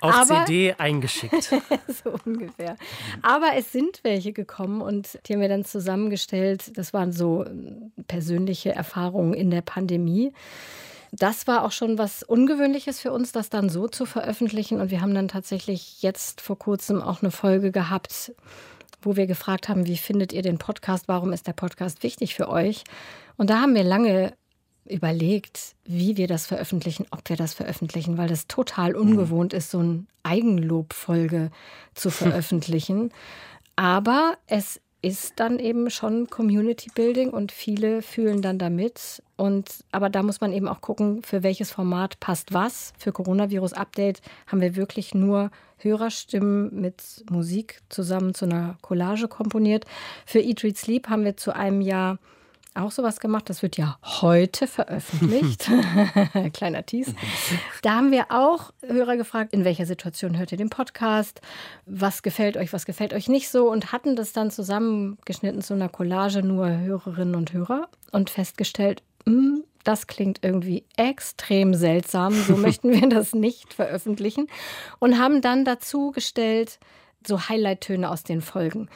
Auf aber, C D eingeschickt. So ungefähr. Aber es sind welche gekommen und die haben wir dann zusammengestellt. Das waren so persönliche Erfahrungen in der Pandemie. Das war auch schon was Ungewöhnliches für uns, das dann so zu veröffentlichen. Und wir haben dann tatsächlich jetzt vor kurzem auch eine Folge gehabt, wo wir gefragt haben, wie findet ihr den Podcast? Warum ist der Podcast wichtig für euch? Und da haben wir lange überlegt, wie wir das veröffentlichen, ob wir das veröffentlichen, weil das total ungewohnt mhm. ist, so eine Eigenlobfolge zu veröffentlichen. Aber es ist dann eben schon Community Building und viele fühlen dann damit. Und, aber da muss man eben auch gucken, für welches Format passt was. Für Coronavirus-Update haben wir wirklich nur Hörerstimmen mit Musik zusammen zu einer Collage komponiert. Für Eat, Read, Sleep haben wir zu einem Jahr auch sowas gemacht. Das wird ja heute veröffentlicht. Kleiner Tease. Da haben wir auch Hörer gefragt, in welcher Situation hört ihr den Podcast? Was gefällt euch, was gefällt euch nicht so? Und hatten das dann zusammengeschnitten zu einer Collage, nur Hörerinnen und Hörer, und festgestellt, mh, das klingt irgendwie extrem seltsam. So möchten wir das nicht veröffentlichen. Und haben dann dazu gestellt, so Highlight-Töne aus den Folgen.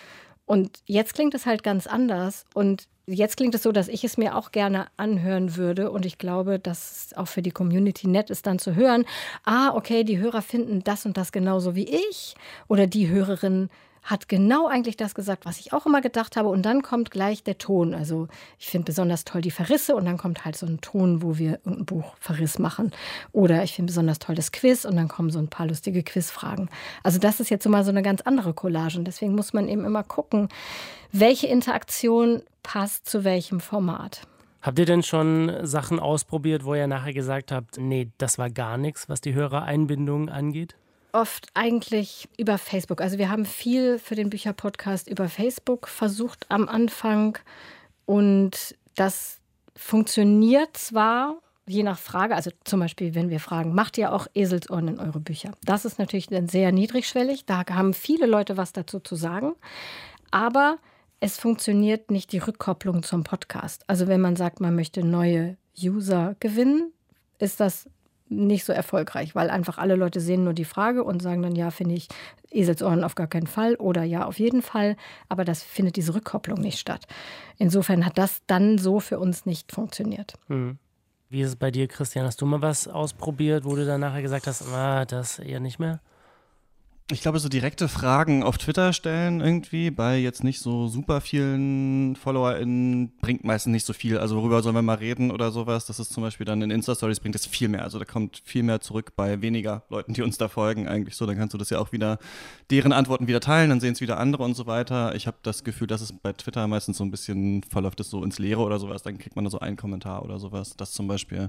Und jetzt klingt es halt ganz anders. Und jetzt klingt es so, dass ich es mir auch gerne anhören würde. Und ich glaube, dass es auch für die Community nett ist, dann zu hören, ah, okay, die Hörer finden das und das genauso wie ich. Oder die Hörerin hat genau eigentlich das gesagt, was ich auch immer gedacht habe. Und dann kommt gleich der Ton. Also ich finde besonders toll die Verrisse. Und dann kommt halt so ein Ton, wo wir irgendeinen Buchverriss machen. Oder ich finde besonders toll das Quiz. Und dann kommen so ein paar lustige Quizfragen. Also das ist jetzt so mal so eine ganz andere Collage. Und deswegen muss man eben immer gucken, welche Interaktion passt zu welchem Format. Habt ihr denn schon Sachen ausprobiert, wo ihr nachher gesagt habt, nee, das war gar nichts, was die Hörereinbindung angeht? Oft eigentlich über Facebook. Also wir haben viel für den Bücherpodcast über Facebook versucht am Anfang. Und das funktioniert zwar, je nach Frage, also zum Beispiel, wenn wir fragen, macht ihr auch Eselsohren in eure Bücher? Das ist natürlich dann sehr niedrigschwellig. Da haben viele Leute was dazu zu sagen. Aber es funktioniert nicht die Rückkopplung zum Podcast. Also wenn man sagt, man möchte neue User gewinnen, ist das nicht so erfolgreich, weil einfach alle Leute sehen nur die Frage und sagen dann, ja, finde ich Eselsohren auf gar keinen Fall oder ja, auf jeden Fall. Aber das findet diese Rückkopplung nicht statt. Insofern hat das dann so für uns nicht funktioniert. Hm. Wie ist es bei dir, Christian? Hast du mal was ausprobiert, wo du dann nachher gesagt hast, ah, das eher nicht mehr? Ich glaube, so direkte Fragen auf Twitter stellen irgendwie, bei jetzt nicht so super vielen FollowerInnen, bringt meistens nicht so viel. Also worüber sollen wir mal reden oder sowas, das ist zum Beispiel dann in Insta-Stories, bringt das viel mehr. Also da kommt viel mehr zurück bei weniger Leuten, die uns da folgen eigentlich. So, dann kannst du das ja auch wieder, deren Antworten wieder teilen, dann sehen es wieder andere und so weiter. Ich habe das Gefühl, dass es bei Twitter meistens so ein bisschen verläuft, es so ins Leere oder sowas, dann kriegt man da so einen Kommentar oder sowas. Das zum Beispiel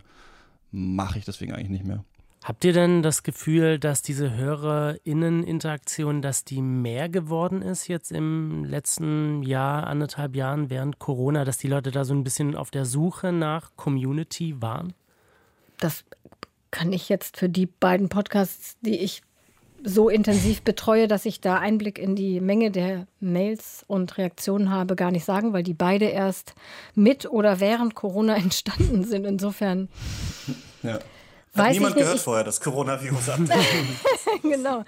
mache ich deswegen eigentlich nicht mehr. Habt ihr denn das Gefühl, dass diese HörerInnen-Interaktion, dass die mehr geworden ist jetzt im letzten Jahr, anderthalb Jahren während Corona, dass die Leute da so ein bisschen auf der Suche nach Community waren? Das kann ich jetzt für die beiden Podcasts, die ich so intensiv betreue, dass ich da Einblick in die Menge der Mails und Reaktionen habe, gar nicht sagen, weil die beide erst mit oder während Corona entstanden sind. Insofern... Ja. Hat Weiß niemand ich gehört nicht. Vorher, das Coronavirus-Update. Genau.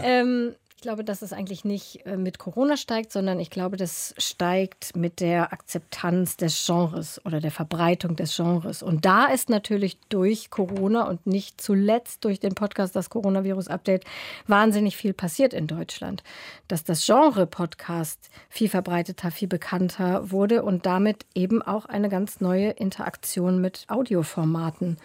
Ähm, ich glaube, dass es eigentlich nicht mit Corona steigt, sondern ich glaube, das steigt mit der Akzeptanz des Genres oder der Verbreitung des Genres. Und da ist natürlich durch Corona und nicht zuletzt durch den Podcast das Coronavirus-Update wahnsinnig viel passiert in Deutschland. Dass das Genre-Podcast viel verbreiteter, viel bekannter wurde und damit eben auch eine ganz neue Interaktion mit Audioformaten.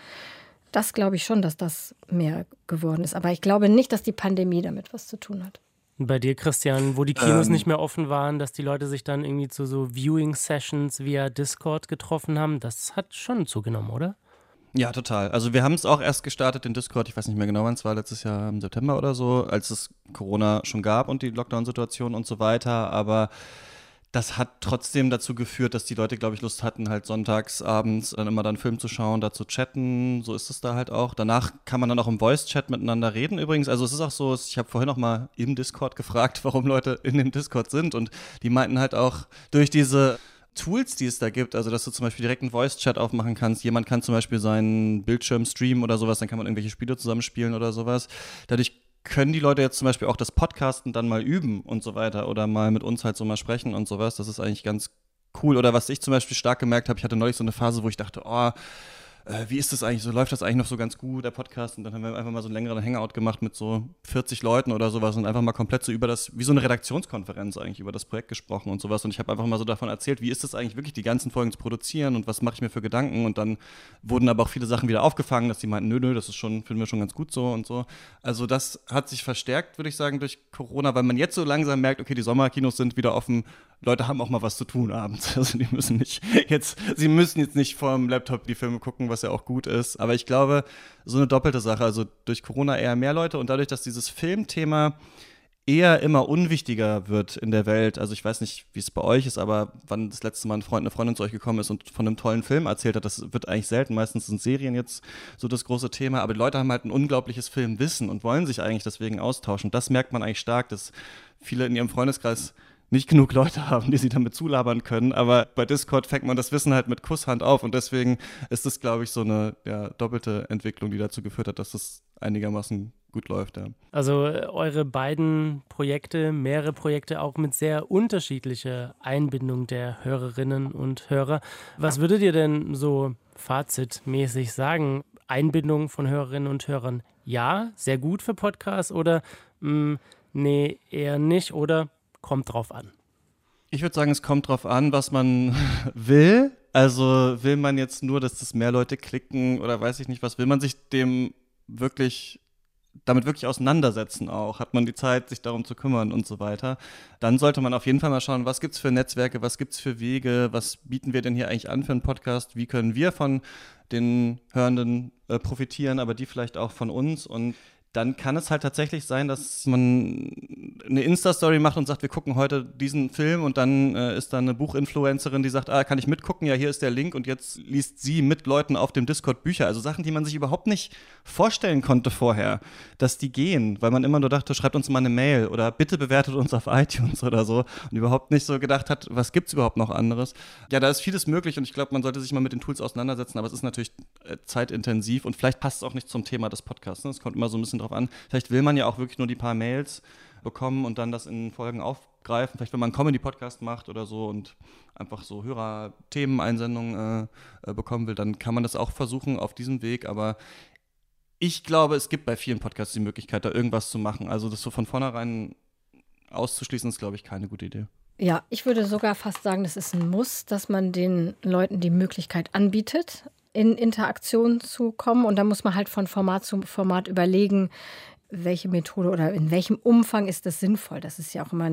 Das glaube ich schon, dass das mehr geworden ist. Aber ich glaube nicht, dass die Pandemie damit was zu tun hat. Bei dir, Christian, wo die Kinos ähm. nicht mehr offen waren, dass die Leute sich dann irgendwie zu so Viewing-Sessions via Discord getroffen haben, das hat schon zugenommen, oder? Ja, total. Also wir haben es auch erst gestartet, den Discord, ich weiß nicht mehr genau, wann es war, letztes Jahr im September oder so, als es Corona schon gab und die Lockdown-Situation und so weiter, aber... Das hat trotzdem dazu geführt, dass die Leute, glaube ich, Lust hatten, halt sonntags abends dann immer dann einen Film zu schauen, da zu chatten. So ist es da halt auch. Danach kann man dann auch im Voice-Chat miteinander reden übrigens. Also es ist auch so, ich habe vorhin noch mal im Discord gefragt, warum Leute in dem Discord sind. Und die meinten halt auch, durch diese Tools, die es da gibt, also dass du zum Beispiel direkt einen Voice-Chat aufmachen kannst, jemand kann zum Beispiel seinen Bildschirm streamen oder sowas, dann kann man irgendwelche Spiele zusammenspielen oder sowas. Dadurch können die Leute jetzt zum Beispiel auch das Podcasten dann mal üben und so weiter oder mal mit uns halt so mal sprechen und sowas. Das ist eigentlich ganz cool. Oder was ich zum Beispiel stark gemerkt habe, ich hatte neulich so eine Phase, wo ich dachte, oh, äh, wie ist das eigentlich so? Läuft das eigentlich noch so ganz gut, der Podcast? Und dann haben wir einfach mal so einen längeren Hangout gemacht mit so vierzig Leuten oder sowas und einfach mal komplett so über das, wie so eine Redaktionskonferenz eigentlich, über das Projekt gesprochen und sowas. Und ich habe einfach mal so davon erzählt, wie ist das eigentlich wirklich, die ganzen Folgen zu produzieren und was mache ich mir für Gedanken? Und dann wurden aber auch viele Sachen wieder aufgefangen, dass die meinten, nö, nö, das ist schon, finden wir schon ganz gut so und so. Also das hat sich verstärkt, würde ich sagen, durch Corona, weil man jetzt so langsam merkt, okay, die Sommerkinos sind wieder offen, Leute haben auch mal was zu tun abends. Also die müssen nicht jetzt, sie müssen jetzt nicht vorm Laptop die Filme gucken, was ja auch gut ist. Aber ich glaube, so eine doppelte Sache. Also durch Corona eher mehr Leute und dadurch, dass dieses Filmthema eher immer unwichtiger wird in der Welt. Also ich weiß nicht, wie es bei euch ist, aber wann das letzte Mal ein Freund, eine Freundin zu euch gekommen ist und von einem tollen Film erzählt hat, das wird eigentlich selten. Meistens sind Serien jetzt so das große Thema, aber die Leute haben halt ein unglaubliches Filmwissen und wollen sich eigentlich deswegen austauschen. Das merkt man eigentlich stark, dass viele in ihrem Freundeskreis nicht genug Leute haben, die sie damit zulabern können, aber bei Discord fängt man das Wissen halt mit Kusshand auf und deswegen ist das, glaube ich, so eine ja, doppelte Entwicklung, die dazu geführt hat, dass das einigermaßen gut läuft, ja. Also äh, eure beiden Projekte, mehrere Projekte auch mit sehr unterschiedlicher Einbindung der Hörerinnen und Hörer. Was würdet ihr denn so fazitmäßig sagen? Einbindung von Hörerinnen und Hörern, ja, sehr gut für Podcasts oder mh, nee, eher nicht oder kommt drauf an? Ich würde sagen, es kommt drauf an, was man will. Also will man jetzt nur, dass das mehr Leute klicken oder weiß ich nicht was, will man sich dem wirklich damit wirklich auseinandersetzen auch, hat man die Zeit, sich darum zu kümmern und so weiter, dann sollte man auf jeden Fall mal schauen, was gibt's für Netzwerke, was gibt's für Wege, was bieten wir denn hier eigentlich an für einen Podcast, wie können wir von den Hörenden äh, profitieren, aber die vielleicht auch von uns und dann kann es halt tatsächlich sein, dass man eine Insta-Story macht und sagt, wir gucken heute diesen Film und dann äh, ist da eine Buchinfluencerin, die sagt, ah, kann ich mitgucken? Ja, hier ist der Link und jetzt liest sie mit Leuten auf dem Discord Bücher. Also Sachen, die man sich überhaupt nicht vorstellen konnte vorher, dass die gehen, weil man immer nur dachte, schreibt uns mal eine Mail oder bitte bewertet uns auf iTunes oder so und überhaupt nicht so gedacht hat, was gibt's überhaupt noch anderes? Ja, da ist vieles möglich und ich glaube, man sollte sich mal mit den Tools auseinandersetzen, aber es ist natürlich äh, zeitintensiv und vielleicht passt es auch nicht zum Thema des Podcasts. Ne? Es kommt immer so ein bisschen drauf an. Vielleicht will man ja auch wirklich nur die paar Mails bekommen und dann das in Folgen aufgreifen. Vielleicht, wenn man einen Comedy-Podcast macht oder so und einfach so Hörer-Themen-Einsendungen äh, bekommen will, dann kann man das auch versuchen auf diesem Weg. Aber ich glaube, es gibt bei vielen Podcasts die Möglichkeit, da irgendwas zu machen. Also das so von vornherein auszuschließen, ist, glaube ich, keine gute Idee. Ja, ich würde sogar fast sagen, das ist ein Muss, dass man den Leuten die Möglichkeit anbietet, in Interaktion zu kommen. Und da muss man halt von Format zu Format überlegen, welche Methode oder in welchem Umfang ist das sinnvoll. Das ist ja auch immer,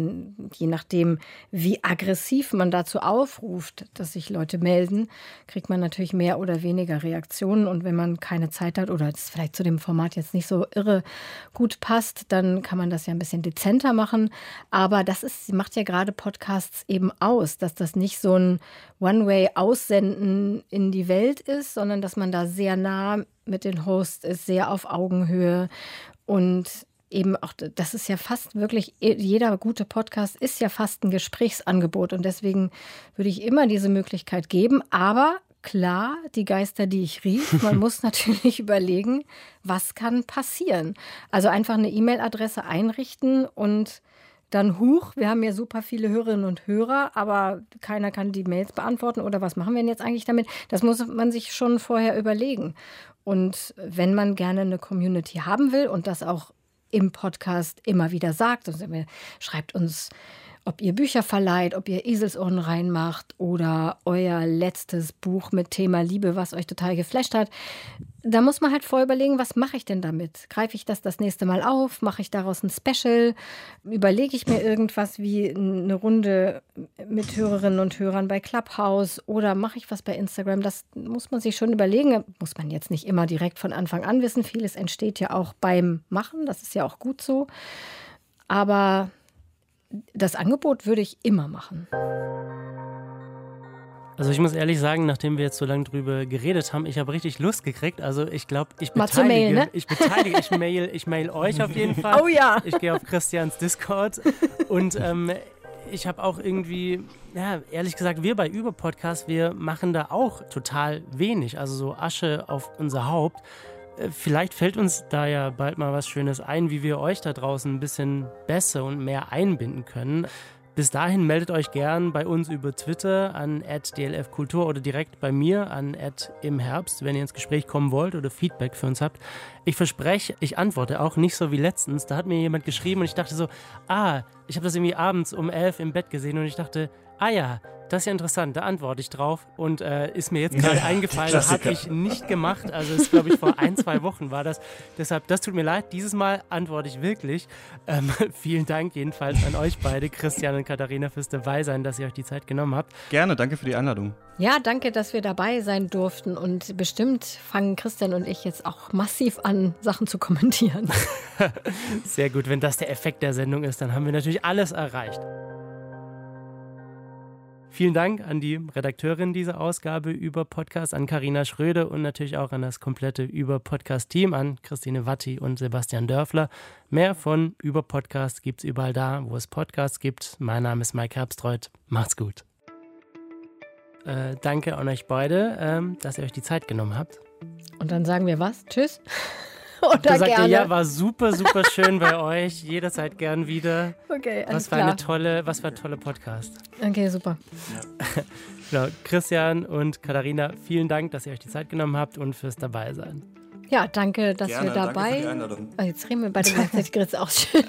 je nachdem, wie aggressiv man dazu aufruft, dass sich Leute melden, kriegt man natürlich mehr oder weniger Reaktionen. Und wenn man keine Zeit hat oder es vielleicht zu dem Format jetzt nicht so irre gut passt, dann kann man das ja ein bisschen dezenter machen. Aber das ist, macht ja gerade Podcasts eben aus, dass das nicht so ein One-Way-Aussenden in die Welt ist, sondern dass man da sehr nah mit den Hosts ist, sehr auf Augenhöhe. Und eben auch, das ist ja fast wirklich, jeder gute Podcast ist ja fast ein Gesprächsangebot. Und deswegen würde ich immer diese Möglichkeit geben. Aber klar, die Geister, die ich rief, man muss natürlich überlegen, was kann passieren. Also einfach eine E-Mail-Adresse einrichten und dann huch, wir haben ja super viele Hörerinnen und Hörer, aber keiner kann die Mails beantworten oder was machen wir denn jetzt eigentlich damit? Das muss man sich schon vorher überlegen. Und wenn man gerne eine Community haben will und das auch im Podcast immer wieder sagt, also schreibt uns, ob ihr Bücher verleiht, ob ihr Eselsohren reinmacht oder euer letztes Buch mit Thema Liebe, was euch total geflasht hat. Da muss man halt vorher überlegen, was mache ich denn damit? Greife ich das das nächste Mal auf? Mache ich daraus ein Special? Überlege ich mir irgendwas wie eine Runde mit Hörerinnen und Hörern bei Clubhouse? Oder mache ich was bei Instagram? Das muss man sich schon überlegen. Muss man jetzt nicht immer direkt von Anfang an wissen. Vieles entsteht ja auch beim Machen. Das ist ja auch gut so. Aber das Angebot würde ich immer machen. Also ich muss ehrlich sagen, nachdem wir jetzt so lange drüber geredet haben, ich habe richtig Lust gekriegt. Also ich glaube, ich beteilige, Mail, ne? ich beteilige, ich mail, ich mail euch auf jeden Fall. Oh ja. Ich gehe auf Christians Discord und ähm, ich habe auch irgendwie, ja, ehrlich gesagt, wir bei Überpodcast, wir machen da auch total wenig. Also so Asche auf unser Haupt. Vielleicht fällt uns da ja bald mal was Schönes ein, wie wir euch da draußen ein bisschen besser und mehr einbinden können. Bis dahin meldet euch gern bei uns über Twitter an at d l f kultur oder direkt bei mir an at im herbst, wenn ihr ins Gespräch kommen wollt oder Feedback für uns habt. Ich verspreche, ich antworte auch nicht so wie letztens. Da hat mir jemand geschrieben und ich dachte so, ah, ich habe das irgendwie abends um elf im Bett gesehen und ich dachte, ah ja, das ist ja interessant, da antworte ich drauf und äh, ist mir jetzt gerade ja, eingefallen, habe ich nicht gemacht, also ist glaube ich vor ein, zwei Wochen war das, deshalb, das tut mir leid, dieses Mal antworte ich wirklich. Ähm, vielen Dank jedenfalls an euch beide, Christian und Katharina, fürs Dabeisein, dass ihr euch die Zeit genommen habt. Gerne, danke für die Einladung. Ja, danke, dass wir dabei sein durften und bestimmt fangen Christian und ich jetzt auch massiv an, Sachen zu kommentieren. Sehr gut, wenn das der Effekt der Sendung ist, dann haben wir natürlich alles erreicht. Vielen Dank an die Redakteurin dieser Ausgabe über Podcast, an Carina Schröder und natürlich auch an das komplette Über-Podcast-Team, an Christine Watti und Sebastian Dörfler. Mehr von Über-Podcast gibt's überall da, wo es Podcasts gibt. Mein Name ist Mike Herbstreuth. Macht's gut. Äh, danke an euch beide, ähm, dass ihr euch die Zeit genommen habt. Und dann sagen wir was? Tschüss. Oder sagt gerne. Ihr, ja, war super, super schön bei euch. Jederzeit gern wieder. Okay, alles was für klar. Eine tolle, was für ein toller Podcast. Okay, super. Ja. Genau, Christian und Katharina, vielen Dank, dass ihr euch die Zeit genommen habt und fürs Dabeisein. Ja, danke, dass gerne, wir dabei. Danke für die Einladung. Oh, jetzt reden wir beide gleichzeitig, Chris, auch schön.